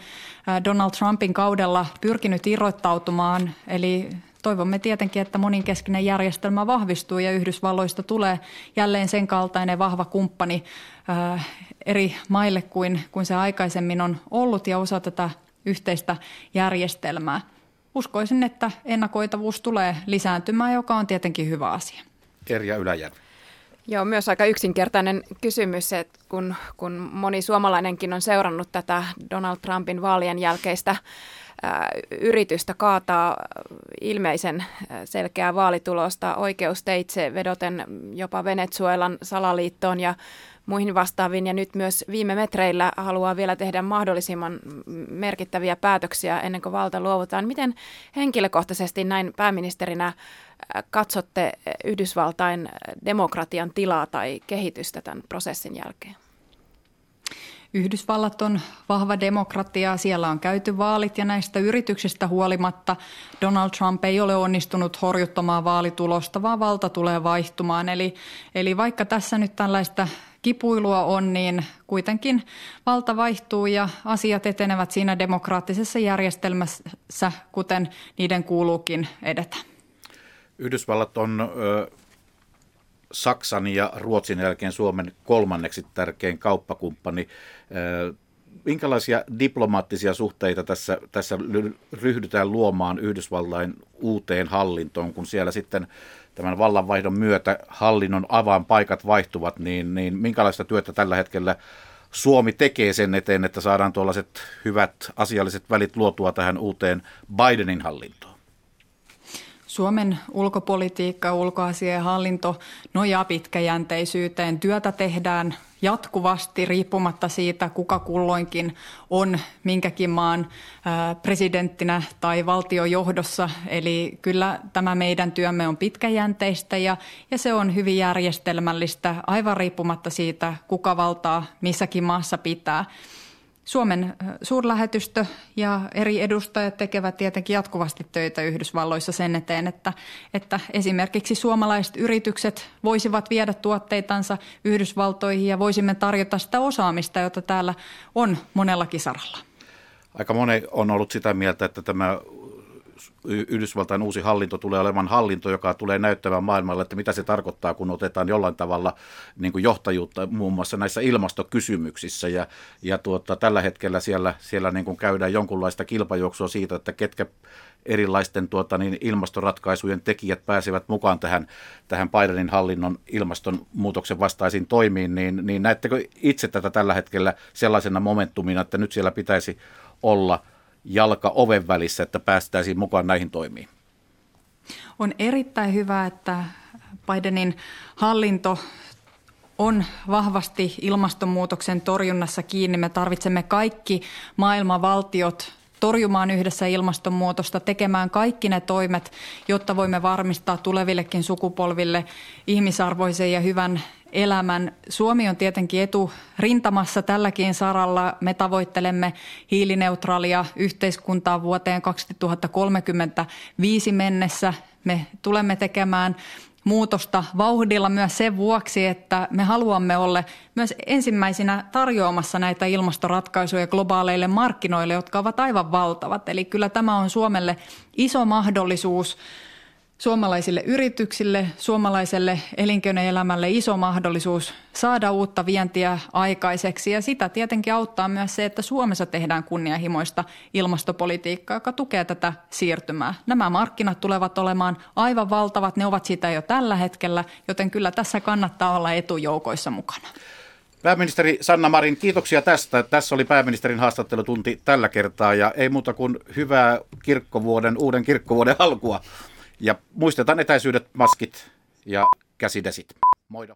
Donald Trumpin kaudella pyrkinyt irrottautumaan. Eli toivomme tietenkin, että moninkeskinen järjestelmä vahvistuu ja Yhdysvalloista tulee jälleen sen kaltainen vahva kumppani ää, eri maille kuin, kuin se aikaisemmin on ollut ja osa tätä yhteistä järjestelmää. Uskoisin, että ennakoitavuus tulee lisääntymään, joka on tietenkin hyvä asia. Erja Yläjärvi. Joo, myös aika yksinkertainen kysymys, että kun, kun moni suomalainenkin on seurannut tätä Donald Trumpin vaalien jälkeistä yritystä kaataa ilmeisen selkeää vaalitulosta oikeusteitse vedoten jopa Venezuelan salaliittoon ja muihin vastaaviin. Ja nyt myös viime metreillä haluaa vielä tehdä mahdollisimman merkittäviä päätöksiä ennen kuin valta luovutaan. Miten henkilökohtaisesti näin pääministerinä katsotte Yhdysvaltain demokratian tilaa tai kehitystä tämän prosessin jälkeen? Yhdysvallat on vahva demokratia, siellä on käyty vaalit ja näistä yrityksistä huolimatta Donald Trump ei ole onnistunut horjuttamaan vaalitulosta, vaan valta tulee vaihtumaan. Eli, eli vaikka tässä nyt tällaista kipuilua on, niin kuitenkin valta vaihtuu ja asiat etenevät siinä demokraattisessa järjestelmässä, kuten niiden kuuluukin edetä. Yhdysvallat on Ö- Saksan ja Ruotsin jälkeen Suomen kolmanneksi tärkein kauppakumppani. Minkälaisia diplomaattisia suhteita tässä, tässä ryhdytään luomaan Yhdysvaltain uuteen hallintoon, kun siellä sitten tämän vallanvaihdon myötä hallinnon avainpaikat vaihtuvat, niin, niin minkälaista työtä tällä hetkellä Suomi tekee sen eteen, että saadaan tuollaiset hyvät asialliset välit luotua tähän uuteen Bidenin hallintoon? Suomen ulkopolitiikka ja ulkoasia- ja hallinto nojaa pitkäjänteisyyteen. Työtä tehdään jatkuvasti riippumatta siitä, kuka kulloinkin on minkäkin maan presidenttinä tai valtiojohdossa. Eli kyllä tämä meidän työmme on pitkäjänteistä ja, ja se on hyvin järjestelmällistä, aivan riippumatta siitä, kuka valtaa missäkin maassa pitää. Suomen suurlähetystö ja eri edustajat tekevät tietenkin jatkuvasti töitä Yhdysvalloissa sen eteen, että, että esimerkiksi suomalaiset yritykset voisivat viedä tuotteitansa Yhdysvaltoihin ja voisimme tarjota sitä osaamista, jota täällä on monellakin saralla. Aika moni on ollut sitä mieltä, että tämä Yhdysvaltain uusi hallinto tulee olemaan hallinto, joka tulee näyttämään maailmalle, että mitä se tarkoittaa, kun otetaan jollain tavalla niin kuin johtajuutta muun muassa näissä ilmastokysymyksissä. Ja, ja tuota, tällä hetkellä siellä, siellä niin kuin käydään jonkunlaista kilpajuoksua siitä, että ketkä erilaisten tuota, niin ilmastoratkaisujen tekijät pääsevät mukaan tähän, tähän Bidenin hallinnon ilmastonmuutoksen vastaisiin toimiin. Niin, niin näettekö itse tätä tällä hetkellä sellaisena momentumina, että nyt siellä pitäisi olla jalka oven välissä, että päästäisiin mukaan näihin toimiin? On erittäin hyvä, että Bidenin hallinto on vahvasti ilmastonmuutoksen torjunnassa kiinni. Me tarvitsemme kaikki maailmanvaltiot torjumaan yhdessä ilmastonmuutosta, tekemään kaikki ne toimet, jotta voimme varmistaa tulevillekin sukupolville ihmisarvoisen ja hyvän elämän. Suomi on tietenkin eturintamassa tälläkin saralla. Me tavoittelemme hiilineutraalia yhteiskuntaa vuoteen kaksituhattakolmekymmentäviisi mennessä. Me tulemme tekemään muutosta vauhdilla myös sen vuoksi, että me haluamme olla myös ensimmäisinä tarjoamassa näitä ilmastoratkaisuja globaaleille markkinoille, jotka ovat aivan valtavat. Eli kyllä tämä on Suomelle iso mahdollisuus, suomalaisille yrityksille, suomalaiselle elinkeinoelämälle iso mahdollisuus saada uutta vientiä aikaiseksi. Ja sitä tietenkin auttaa myös se, että Suomessa tehdään kunnianhimoista ilmastopolitiikkaa, joka tukee tätä siirtymää. Nämä markkinat tulevat olemaan aivan valtavat, ne ovat sitä jo tällä hetkellä, joten kyllä tässä kannattaa olla etujoukoissa mukana. Pääministeri Sanna Marin, kiitoksia tästä. Tässä oli pääministerin haastattelutunti tällä kertaa ja ei muuta kuin hyvää kirkkovuoden, uuden kirkkovuoden alkua. Ja muistetaan etäisyydet, maskit ja käsidesit. Moido!